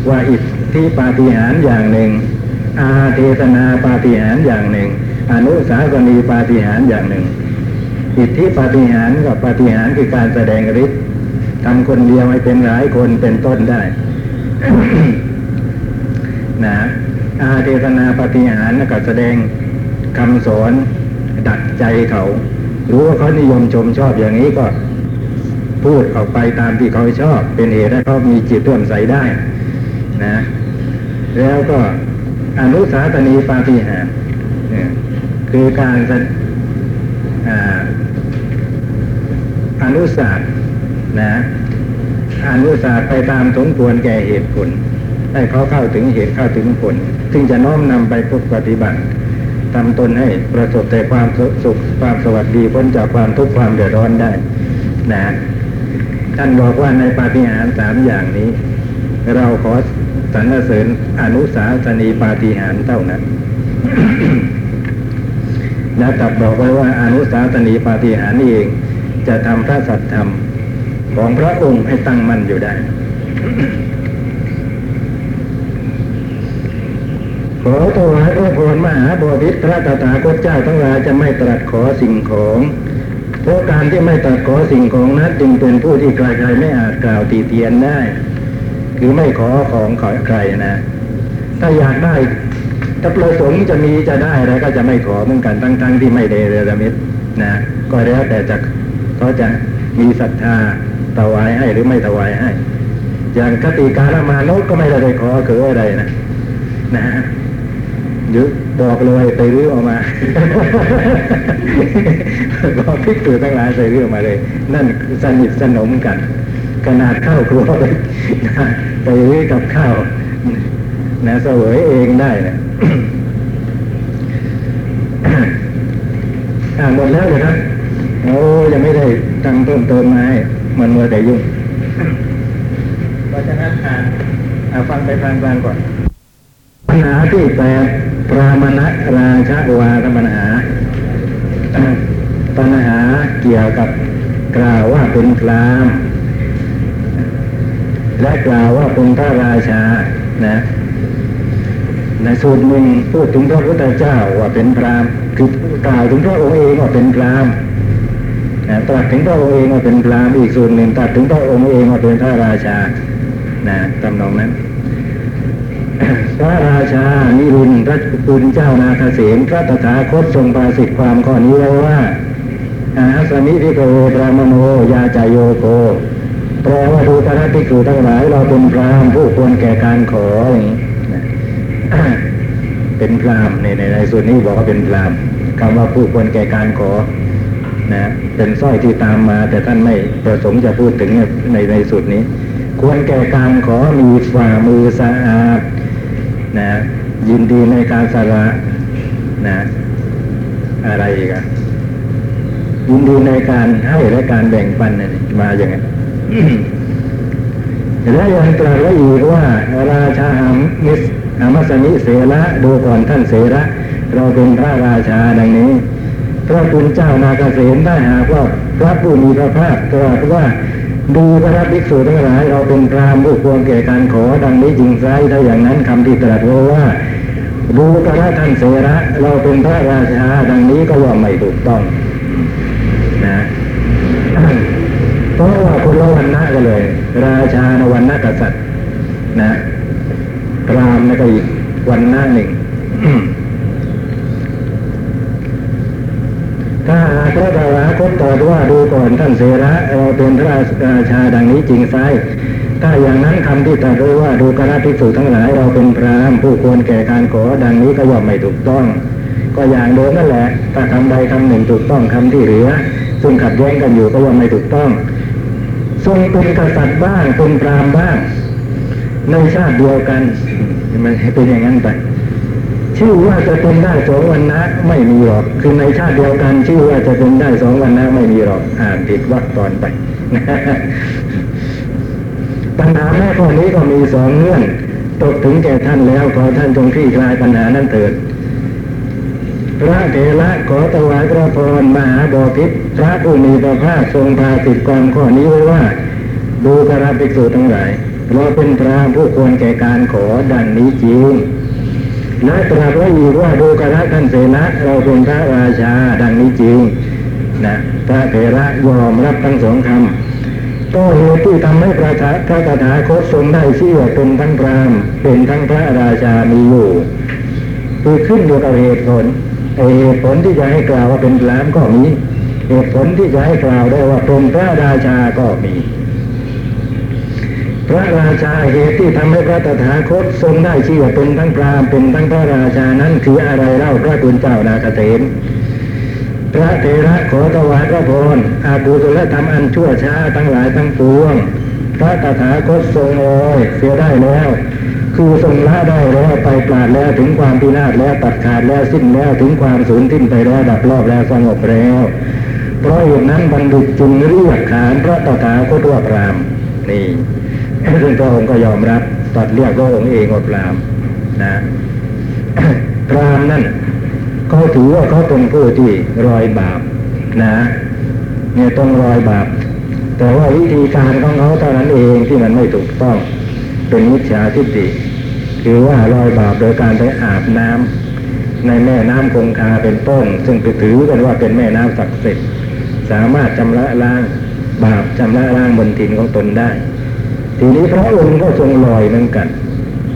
ว่าอิทธิปาฏิหาริย์อย่างหนึ่งอาเทศนาปาฏิหาริย์อย่างหนึ่งอนุสาวรีย์ปาฏิหาริย์อย่างหนึ่งอิทธิปาฏิหาริย์กับปาฏิหาริย์คือการแสดงฤทธิ์ทำคนเดียวให้เป็นหลายคนเป็นต้นได้ นะอาเทศนาปฏิหาริย์ก็แสดงคำสอนดัดใจเขารู้ว่าเขานิยมชมชอบอย่างนี้ก็พูดออกไปตามที่เขาชอบเป็นเหตุให้เขามีจิตเลื่อมใสได้นะแล้วก็อนุสาสนีปาฏิหาริย์คือการอนุสาสนะอนุสาสไปตามสมควรแก่เหตุผลให้เขาเข้าถึงเหตุเข้าถึงผลซึ่งจะน้อมนำไปปฏิบัติทำตนให้ประสบแต่ความสุขความสวัสดีพ้นจากความทุกข์ความเดือดร้อนได้นะท่านบอกว่าในปาฏิหาริย์3อย่างนี้เราขอสรรเสริญอนุสาสนีปาฏิหาริย์เท่านั้น และกลับบอกไว้ว่าอนุสาสนีปาฏิหาริย์นี่เองจะทำพระสัจธรรมของพระองค์ให้ตั้งมั่นอยู่ได้ ขอถวายพระพรมหาบพิตรพระตถาคตเจ้าทั้งหลายจะไม่ตรัสขอสิ่งของเพราะการที่ไม่ตรัสขอสิ่งของนั้นจึงเป็นผู้ที่ใครๆไม่อาจกล่าวติเตียนได้คือไม่ขอของขอใครนะถ้าอยากได้ถ้าประสงค์จะมีจะได้อะไรก็จะไม่ขอเหมือนกันทั้งๆที่ไม่ได้เรรมิตนะก็แล้วแต่จะเขาจะมีศรัทธาถวายให้หรือไม่ถวายให้อย่างคติการมานพก็ไม่ได้ขอคืออะไรนะยึดบอกเลยไปรื้อออกมาบอกพิกษุทั้งหลายไปรื้อออกมาเลยนั่นสนิทสนมกันขนาดข้าวครัวไปรื้อกับข้าวนะเสวยเองได้นะ หมดแล้วเหรอครับโอ้ยังไม่ได้ตังเพิ่มเติมมาให้มันมัวแต่ยุ่งเพราะฉะนั้นฟังไปฟังฟังก่อนปัญหาที่แปดปรามณราชวาทปัญหาเกี่ยวกับกล่าวว่าเป็นพราหมณ์และกล่าวว่าเป็นพระราชานะในสูตรหนึ่งพูดถึงพระพุทธเจ้าว่าเป็นพราหมณ์คือกล่าวถึงพระองค์เองว่าเป็นพราหมณ์ตรัสถึงพระองค์เองว่าเป็นพราหมณ์อีกสูตรหนึ่งตรัสถึงพระองค์เองว่าเป็นพระราชานะตำนองนั้นพระราชานิรุนพระคุณเจ้านาคเสนพระตถาคตทรงปราศิกความข้อนี้ไว้ว่าอาสมิภิกขเวปรามโนยาจโยโกแปลว่าดูพระภิกษุทั้งหลายเราเป็นพราหมณ์ผู้ควรแก่การขอเป็นพราหมณ์ในส่วนนี้บอกว่าเป็นพราหมณ์คำว่าผู้ควรแก่การขอนะเป็นสร้อยที่ตามมาแต่ท่านไม่ประสงค์จะพูดถึงในสูตรนี้ควรแก่การขอมีฝ่ามือสะอาดนะยินดีในการสละนะอะไรอีกยินดีในการให้และการแบ่งปันนี่มาอย่างนั้น และยังกล่าวไว้อีกว่าราชาอามัสนิเสระดูก่อนท่านเสระเราเป็นพระราชาดังนี้พระคุณเจ้านาคเสนได้หากว่าพระผู้มีพระภาคตรัสว่าดูพระภิกษุทั้งหลายเราเป็นพราหมณ์ผู้ควรแก่การขอดังนี้จริงไซร้ถ้าอย่างนั้นคำที่ตรัสว่าดูพระท่านเสระเราเป็นพระราชาดังนี้ก็ว่าไม่ถูกต้องนะเพราะว่าคนละวรรณะกันเลยราชาในวรรณะกษัตริย์นะพราหมณ์ก็อีกวรรณะหนึ่ง ถ้าพระตถาคตตรัสว่าดูก่อนท่านเสระเราเป็นพระราชาดังนี้จริงไซร้ถ้าอย่างนั้นคำที่ตรัสว่าดูกระภิกษุทั้งหลายเราเป็นพราหมณ์ผู้ควรแก่การขอดังนี้ก็ว่าไม่ถูกต้องก็อย่างเดิมนั่นแหละถ้าคำใดคำหนึ่งถูกต้องคำที่เหลือซึ่งขัดแย้งกันอยู่ก็ว่าไม่ถูกต้องทรงเป็นกษัตริย์บ้างเป็นพราหมณ์บ้างในชาติเดียวกันมันเป็นอย่างนั้นไปชื่อว่าจะเป็นได้สองวรรณะไม่มีหรอกคือในชาติเดียวกันชื่อว่าจะเป็นได้สองวรรณะไม่มีหรอกอ่านผิดวรรคตอนไปปัญหาแรกข้อนี้ก็มีสองเงื่อนตกถึงแก่ท่านแล้วขอท่านจงคลี่คลายปัญหานั้นเถิดพระเถระขอถวายพระพรมหาบพิตรพระผู้มีพระภาคทรงปราศิกความข้อนี้ไว้ว่าดูกระภิกษุทั้งหลายเราเป็นพราหมณ์ผู้ควรแก่การขอดังนี้จริงและตรัสไว้อีกว่าดูกระท่านเสนะเราเป็นพระราชาดังนี้จริงนะพระเถระยอมรับทั้งสองคำ ก็เหตุที่ทำให้พระตถาคตทรงได้ชื่อว่าเป็นทั้งพราหมณ์เป็นทั้งพระราชามีอยู่คือขึ้นอยู่กับเหตุผลเหตุผลที่จะให้กล่าวว่าเป็นพราหมณ์ก็มีเหตุผลที่จะให้กล่าวได้ว่าเป็นพระราชาก็มีพระราชาเหตุที่ทำให้พระตถาคตทรงได้ชื่อว่าเป็นทั้งพราหมณ์เป็นทั้งพระราชานั้นคืออะไรเล่าพระคุณเจ้านาคเถนพระเถระขอถวายพระพรอากุศลธรรมอันชั่วช้าทั้งหลายทั้งปวงพระตถาคตทรงเสียได้แล้วคือทรงละได้แล้วไปปราดแล้วถึงความพินาศแล้วตัดขาดแล้วสิ้นแล้วถึงความสูญสิ้นไปแล้วดับรอบแล้วสงบแล้วเพราะเหตุนั้นบรรดุจึงเรียกขานพระตถาคตว่าพราหมณ์นี่ซึ่งพระองค์ก็ยอมรับตัดเรียกพระองค์เองว่าพราหมณ์นะพราหมณ์นั่นเขาถือว่าเขาเป็นผู้ที่รอยบาปนะเนี่ยต้องรอยบาปแต่ว่าวิธีการของเขาเท่านั้นเองที่มันไม่ถูกต้องเป็นมิจฉาทิฏฐิคือว่ารอยบาปโดยการไปอาบน้ำในแม่น้ำคงคาเป็นต้นซึ่งถือกันว่าเป็นแม่น้ำศักดิ์สิทธิ์สามารถชำระล้างบาปชำระล้างมลทินของตนได้ทีนี้พระองค์ก็ทรงลอยเหมือนกัน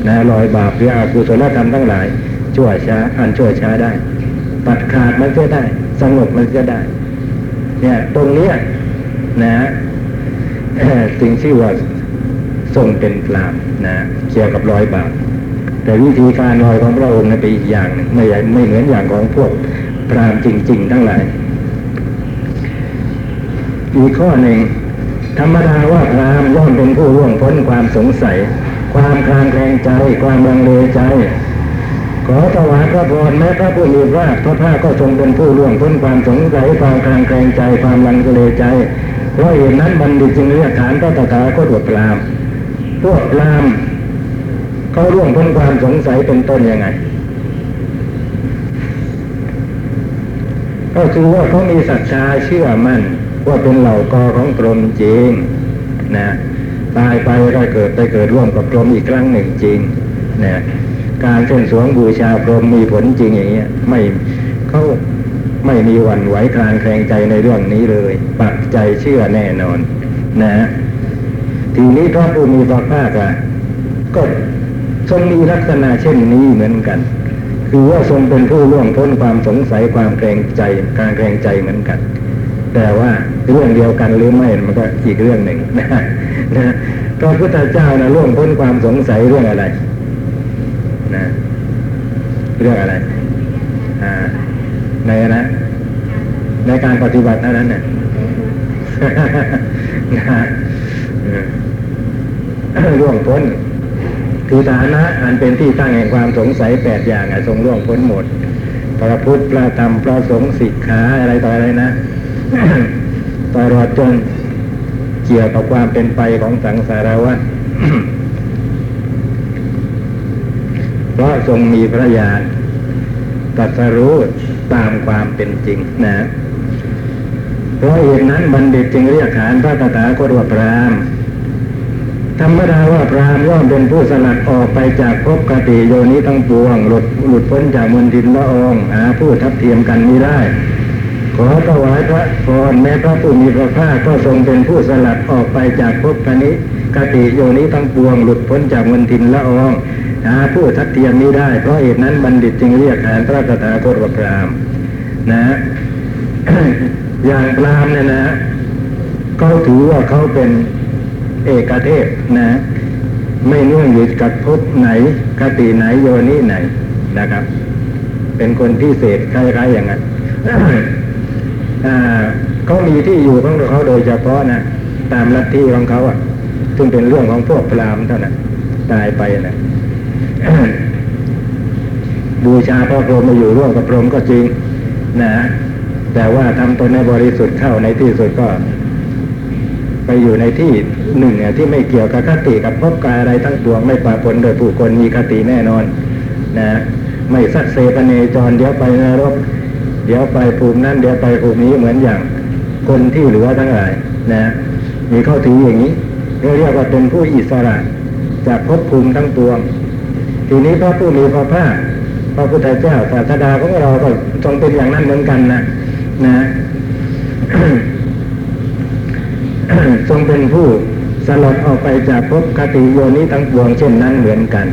นะลอยบาปคืออกุศลธรรมทั้งหลายชั่วช้าอันชั่วช้าได้ตัดขาดมันก็ได้สงบมันก็ได้เนี่ยตรงนี้นะสิ่งชื่อว่าทรงเป็นพราหมณ์นะเกี่ยวกับรอยบาปแต่วิธีการลอยของพระองค์นั้นเป็นอีกอย่างไม่เหมือนอย่างของพวกพราหมณ์จริงๆทั้งหลายอีกข้อหนึ่งธรรมดาว่าพราหมณ์ย่อมเป็นผู้ล่วงพ้นความสงสัยความคลางแคลงใจความลังเลใจขอถวายพระพรแม้พระผู้มีพระภาคก็ทรงเป็นผู้ล่วงพ้นความสงสัยความคลางแคลงใจความลังเลใจเพราะเหตุนั้นบัณฑิตจึงเรียกขานพระตถาคตว่าพราหมณ์พวกพราหมณ์เขาล่วงพ้นความสงสัยเป็นต้นยังไงก็คือว่าเขามีศรัทธาเชื่อมั่นว่าเป็นเหล่ากอของพรหมจริงนะตายไปก็เกิดไปเกิดร่วมกับพรหมอีกครั้งหนึ่งจริงนะการเส้นสวงบูชาพรหมมีผลจริงอย่างเงี้ยเขาไม่มีหวั่นไหวคลางแคลงใจในเรื่องนี้เลยปักใจเชื่อแน่นอนนะทีนี้พระผู้มีพระภาคก็ทรงมีลักษณะเช่นนี้เหมือนกันคือว่าทรงเป็นผู้ล่วงพ้นความสงสัยความแคลงใจการแคลงใจเหมือนกันแต่ว่าเรื่องเดียวกันหรือไม่มันก็อีกเรื่องหนึ่งนะพระพุทธเจ้านะล่วงพ้นความสงสัยเรื่องอะไรนะเรื่องอะไรในนะในการปฏิบัติเท่านั้นนะล่วงพ้นคือฐานะอันเป็นที่ตั้งแห่งความสงสัย8อย่างทรงล่วงพ้นหมดพระพุทธพระธรรมพระสงฆ์สิกขาอะไรต่ออะไรนะตลอดจนเกี่ยวกับความเป็นไปของสังสารวัฏ เพราะทรงมีพระญาณตรัสรู้ตามความเป็นจริงนะเพราะเหตุนั้นบัณฑิตจึงเรียกขานพระตถาคตว่าพราหมณ์ธรรมดาว่าพราหมณ์ย่อมเป็นผู้สลัดออกไปจากภพกติโยนิทั้งปวงหลุดพ้นจากมลทินละอองหาผู้ทัดเทียมกันมิได้ขอถวายพระพรแม้พระผู้มีพระภาคก็ทรงเป็นผู้สลัดออกไปจากภพกนิกติโยนิทั้งปวงหลุดพ้นจากมลทินละอองหาผู้ทัดเทียมมิได้เพราะเหตุนั้นบัณฑิตจึงเรียกขานพระตถาคตว่าพราหมณ์นะ อย่างพราหมณ์เนี่ยนะเขาถือว่าเขาเป็นเอกเทศนะไม่เนื่องอยู่กับภพไหนกติไหนโยนิไหนนะครับเป็นคนพิเศษคล้ายๆอย่างนั้น เขามีที่อยู่ของเขาโดยเฉพาะนะตามลัทธิของเขาซึ่งเป็นเรื่องของพวกพราหมณ์เท่านั้นตายไปนะ บูชาพระพรหมมาอยู่ร่วมกับพรหมก็จริงนะแต่ว่าทำตนให้บริสุทธิ์เข้าในที่สุดก็ไปอยู่ในที่หนึ่งที่ไม่เกี่ยวกับคติกับภพกายอะไรทั้งปวงไม่ปรากฏโดยผู้คนมีคติแน่นอนนะไม่สัตว์เสพเนจรเดี๋ยวไปนรกเดี๋ยวไปภูมินั้นเดี๋ยวไปภูมินี้เหมือนอย่างคนที่เหลือทั้งหลายนะมีเข้าถึงอย่างนี้เรียกว่าเป็นผู้อิสระจากภพภูมิทั้งปวงทีนี้พระผู้มีพระภาคพระพุทธเจ้าศาสดาของเราก็ทรงเป็นอย่างนั้นเหมือนกันนะ ทรงเป็นผู้สลดออกไปจากภพคติโยนิทั้งปวงเช่นนั้นเหมือนกัน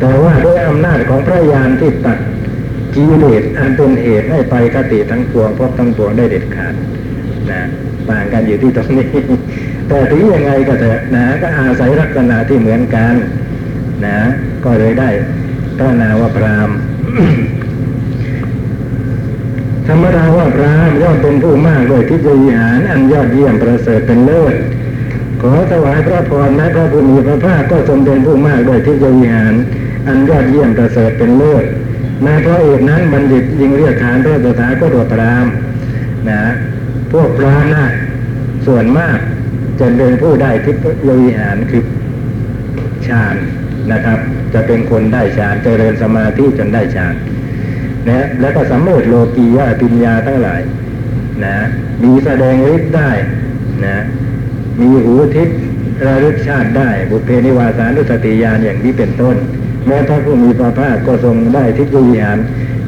แต่ว่าด้วยอำนาจของพระญาณที่ตัดกิเลสอันเป็นเหตุให้ไปคติทั้งปวงภพทั้งปวงได้เด็ดขาดนะต่างกันอยู่ที่ตรงนี้แต่ถึงยังไงก็เถอะนะก็อาศัยลักษณะที่เหมือนกันนะก็เลยได้พระนามว่าพราหมณ์ ธรรมดาว่าพราหมณ์ย่อมเป็นผู้มากด้วยทิฏฐิวิหารอันยอดเยี่ยมประเสริฐเป็นเลิศขอถวายพระพรนะพระผู้มีพระภาคก็ทรงเป็นผู้มากด้วยทิฏฐิวิหารอันยอดเยี่ยมประเสริฐเป็นเลิศในพระเอกนั้นบัณฑิตยิงเรียกขานพระตถาคตว่าพราหมณ์นะพวกพราหมณ์น่ะส่วนมากจะเป็นผู้ได้ทิฏฐิวิหารคือฌานนะครับจะเป็นคนได้ฌานเจริญสมาธิจนได้ฌานนะแล้วก็สัมโมทโลกียะปัญญาทั้งหลายนะมีแสดงฤทธิ์ได้นะมีหูทิพย์ระลึกชาติได้บุพเพนิวาสานุสติญาณอย่างนี้เป็นต้นแม้พระผู้มีพระภาคก็ทรงได้ทิฏฐิวิหาร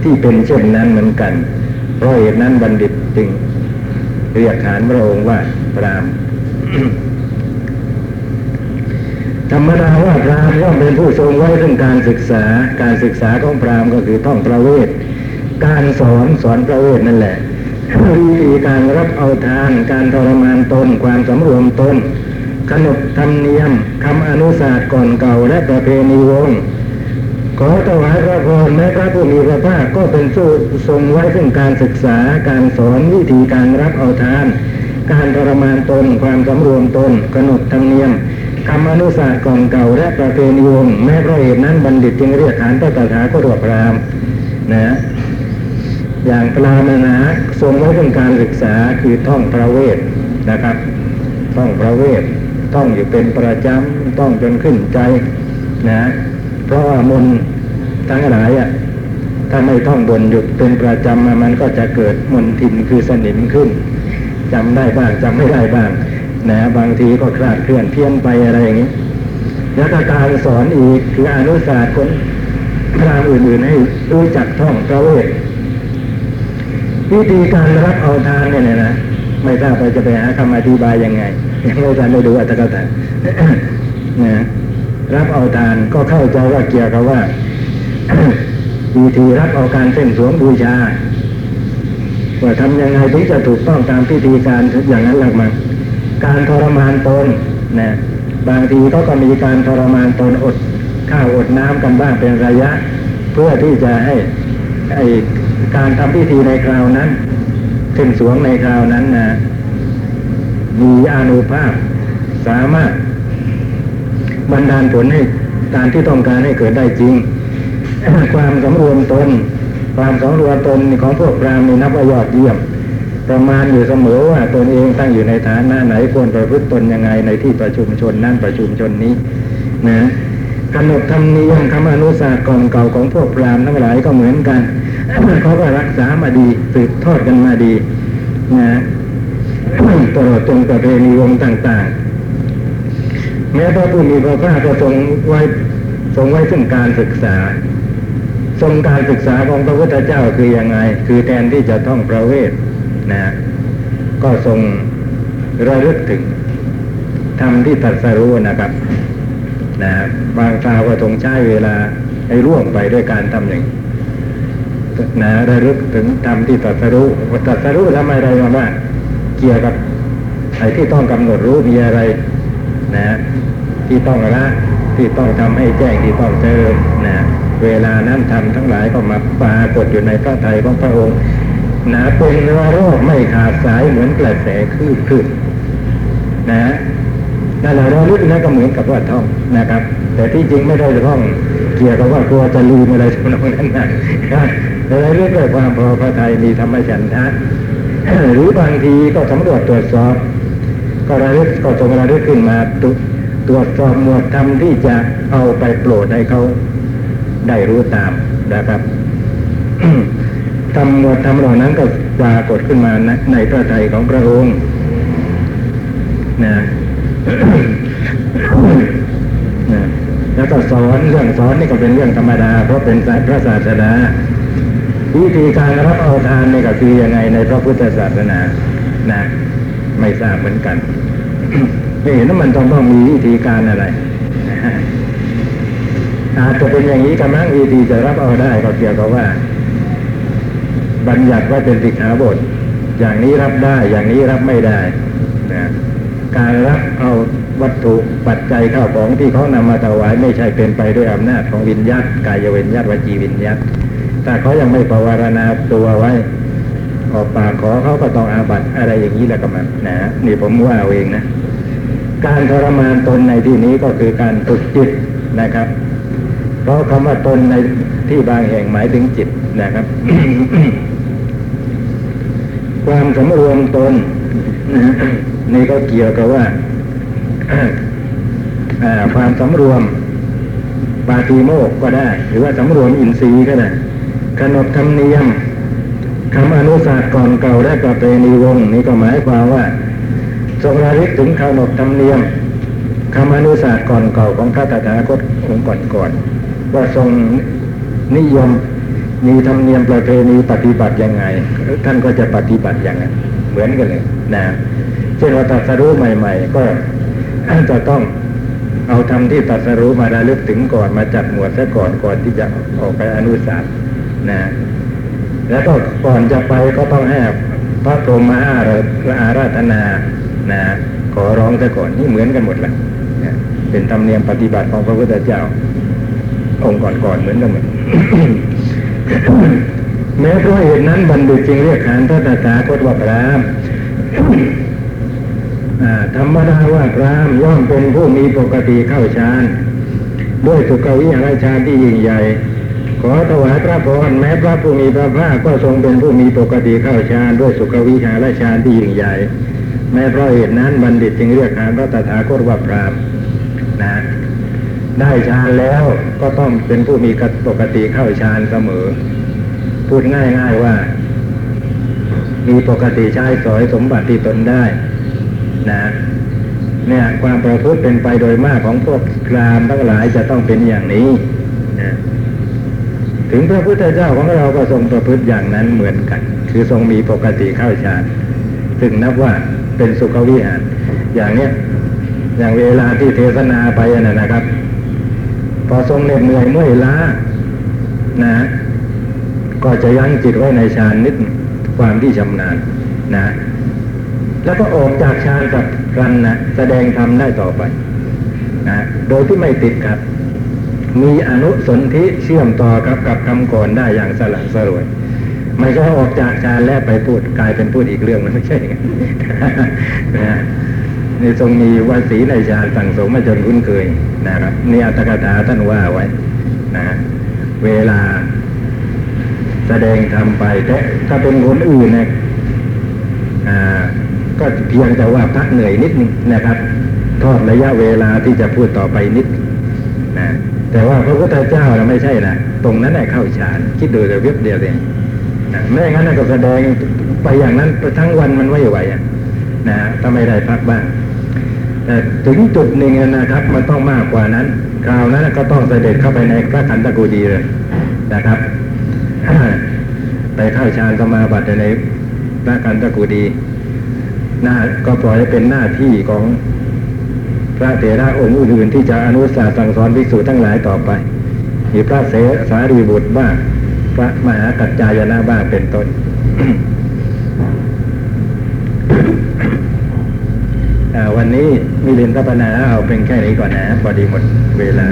ที่เป็นเช่นนั้นเหมือนกันเพราะเหตุนั้นบัณฑิตจึงเรียกขานพระองค์ว่าพราหมณ์ ธรรมดาว่าพราหมณ์ย่อมเป็นผู้ทรงไว้ซึ่งการศึกษาของพราหมณ์ก็คือท่องพระเวทการสอนพระเวทนั่นแหละวิธีการรับเอาทานการทรมานตนความสำรวมตนขนบธรรมเนียมคำอนุศาสตร์ก่อนเก่าและประเพณีวงศ์ขอถวายพระพรแม้พระผู้มีพระภาคก็เป็นผู้ทรงไว้ซึ่งการศึกษาการสอนวิธีการรับเอาทานการทรมานตนความสำรวมตนขนบธรรมเนียมคำอนุศาสตร์ก่อนเก่าและประเพณีวงศ์แม้พระเหตุนั้นบัณฑิตจึงเรียกขานพระตถาคตว่าพราหมณ์นะอย่างพราหมณ์นะทรงไว้ซึ่งการศึกษาคือท่องพระเวทนะครับท่องพระเวทท่องอยู่เป็นประจำท่องจนขึ้นใจนะเพราะว่ามนต์ทั้งหลายอ่ะถ้าไม่ท่องบนหยุดเป็นประจำมันก็จะเกิดมนทินคือสนิมขึ้นจำได้บ้างจำไม่ได้บ้างนะบางทีก็คลาดเคลื่อนเพี้ยนไปอะไรอย่างนี้แล้วก็การสอนอีกคืออนุศาสตร์คนพราหมณ์อื่นๆให้รู้จักท่องพระเวทวิธีการรับเอาทานเนี่ยนะไม่ทราบว่าจะไปหาคำอธิบายยังไงยังไม่ทราบไม่ดูอัตถกถา นะรับเอาทานก็เข้าใจว่าเกี่ยวกับว่า วิธีรับเอาการเส้นสวมบูชาว่าทำยังไงถึงจะถูกต้องตามพิธีการอย่างนั้นหลักมาการทรมานตนนะบางทีก็มีการทรมานตนอดข้าวอดน้ำกันบ้างเป็นระยะเพื่อที่จะให้การทำพิธีในคราวนั้นเส้นสวมในคราวนั้นนะมีอานุภาพสามารถบันดาลผลให้ตามที่ต้องการให้เกิดได้จริง ความสำรวมตนของพวกพราหมณ์นับว่ายอดเยี่ยมประมาณอยู่เสมอว่าตนเองตั้งอยู่ในฐานะไหนควรประพฤติตนยังไงในที่ประชุมชนนั้นประชุมชนนี้นะขนบธรรมเนียมคำอนุศาสตร์เก่าของพวกพราหมณ์ทั้งหลายก็เหมือนกัน เขาก็รักษามาดีสืบทอดกันมาดีนะ ตลอดจนประเพณีวงศ์ต่างๆแม้พระผู้มีพระภาคก็ทรงไว้ซึ่งการศึกษาทรงการศึกษาของพระพุทธเจ้าคือยังไงคือแทนที่จะท่องพระเวทนะก็ทรงระลึกถึงธรรมที่ตรัสรู้นะครับนะบางคราวก็ทรงใช้เวลาให้ร่วมไปด้วยการทำอย่างนะระลึกถึงธรรมที่ตรัสรู้ทำอะไรมาบ้างเกี่ยวกับไอ้ที่ต้องกำหนดรู้มีอะไรนะที่ต้องละที่ต้องทำให้แจ้งที่ต้องเจริญนะเวลานั้นทำทั้งหลายก็มาปรากฏอยู่ในพระทัยของพระองค์นะเป็นเนื้อโรคไม่ขาดสายเหมือนกระแสคลื่นนะนั่นแหละเราลึกนะก็เหมือนกับว่าท่องนะครับแต่ที่จริงไม่ได้ท่องเกี่ยวกับว่ากลัวจะลืมอะไรทั้งนั้นนะแต่เราลึกด้วยความพอพระทัยมีธรรมฉันทะหรือบางทีก็สำรวจตรวจสอบก็ระลึกก็ทรงระลึกขึ้นมาตรวจสอบหมวดธรรมที่จะเอาไปโปรดให้เขาได้รู้ตามนะครับ ธรรมหมวดธรรมเหล่านั้นก็ปรากฏขึ้นมาในพระทัยของพระองค์นะ แล้วก็สอนเรื่องสอนนี่ก็เป็นเรื่องธรรมดาเพราะเป็นพระศาสดาวิธีการรับเอาทานนี่ก็คือยังไงในพระพุทธศาสนานะ ไม่ทราบเหมือนกัน นี่นั่นมันต้องมีวิธีการอะไร อาจจะเป็นอย่างนี้กำลังวิธีจะรับเอาได้ก็เกี่ยวกับว่าบัญญัติว่าเป็นสิกขาบทอย่างนี้รับได้อย่างนี้รับไม่ได้นะการรับเอาวัตถุปัจจัยข้าวของที่เขานำมาถวายไม่ใช่เป็นไปด้วยอำนาจของวิญญาตกายวิญญาตวจีวิญญาตถ้าเขายังไม่ภาวนาตัวไว้ออกปากขอเขาก็ต้องอาบัติอะไรอย่างนี้แหละก็มันนะนี่ผมว่าเอาเองนะการทรมานตนในที่นี้ก็คือการฝึกจิตนะครับเพราะคำว่าตนในที่บางแห่งหมายถึงจิตนะครับ ความสำรวมตน นี่ก็เกี่ยวกับว่า ความสำรวมปาติโมกข์ก็ได้หรือว่าสำรวมอินทรีย์ก็ได้ขนบธรรมเนียมคำอนุสาสน์ก่อนเก่าและประเพณีวงศ์นี่ก็หมายความว่าทรงระลึกถึงขนบธรรมเนียมคำอนุสาสน์ก่อนเก่าของพระตถาคตองค์ก่อนๆว่าทรงนิยมมีธรรมเนียมประเพณีปฏิบัติยังไงท่านก็จะปฏิบัติอย่างนั้นเหมือนกันเลยนะเช่นว่าตรัสรู้ใหม่ๆก็จะต้องเอาธรรมที่ตรัสรู้มาระลึกถึงก่อนมาจัดหมวดซะก่อนที่จะออกไปอนุสาสน์นะแล้วก็ก่อนจะไปก็ต้องให้พระพรหมอาราธนานะขอร้องซะก่อนนี่เหมือนกันหมดแหละนะเป็นธรรมเนียมปฏิบัติของพระพุทธเจ้าองค์ก่อนๆเหมือนกันหมด แม้เพราะเหตุนั้นบัณฑิตจึงเรียกขานพระตถาคตว่าพราหมณ์ ธรรมดาว่าพราหมณ์ย่อมเป็นผู้มีปกติเข้าฌานด้วยสุขวิหารฌานที่ยิ่งใหญ่ขอถวายพระพรแม้พระผู้มีพระภาคก็ทรงเป็นผู้มีปกติเข้าฌานด้วยสุขวิหารฌานที่ยิ่งใหญ่แม้เพราะเหตุนั้นบัณฑิตจึงเรียกขานพระตถาคตว่าพราหมณ์นะได้ฌานแล้วก็ต้องเป็นผู้มีปกติเข้าฌานเสมอพูดง่ายๆว่ามีปกติใช้สอยสมบัติที่ตนได้นะเนี่ยความประพฤติเป็นไปโดยมากของพวกกรามทั้งหลายจะต้องเป็นอย่างนี้นะถึงพระพุทธเจ้าของเราก็ทรงประพฤติอย่างนั้นเหมือนกันคือทรงมีปกติเข้าฌานซึ่งนับว่าเป็นสุขวิหารอย่างเนี้ยอย่างเวลาที่เทศนาไปนะครับพอทรงเหน็ดเหนื่อยเมื่อยล้านะก็จะยั้งจิตไว้ในฌานนิดความที่ชำนาญนะแล้วก็ออกจากฌานกับกันนะแสดงธรรมได้ต่อไปนะโดยที่ไม่ติดขัดมีอนุสนธิเชื่อมต่อกับคำก่อนได้อย่างสละสลวยไม่ใช่ออกจากฌานแล้วไปพูดกลายเป็นพูดอีกเรื่องมันไม่ใช่ไง นะในทรงมีวสีในฌานสั่งสมมาจนคุ้นเคยนะครับนี่อัตถกถาท่านว่าไว้นะเวลาแสดงทำไปแต่ถ้าเป็นคนอื่นนะก็เพียงแต่ว่าพักเหนื่อยนิดนึงนะครับทอดระยะเวลาที่จะพูดต่อไปนิดนะแต่ว่าพระพุทธเจ้าเราไม่ใช่นะตรงนั้นน่ะเข้าฌานคิดดูแต่เว็บเดียวเองนะไม่งั้นก็แสดงไปอย่างนั้นทั้งวันมันไม่ไหวอ่ะนะถ้าไม่ได้พักบ้างแต่ถึงจุดหนึ่งนะครับมันต้องมากกว่านั้นคราวนั้นก็ต้องเสด็จเข้าไปในพระคันธกุฎีเลยนะครับไปเข้าฌานสมาบัติในพระคันธกุฎีหน้าก็ปล่อยให้เป็นหน้าที่ของพระเถระองค์อื่นที่จะอนุสาสน์สั่งสอนภิกษุทั้งหลายต่อไปมีพระเสสารีบุตรบ้างพระมหากัจจายนะบ้างเป็นต้น วันนี้มีเรียนทัพนาเอาเป็นแค่นี้ก่อนนะพอดีหมดเวลา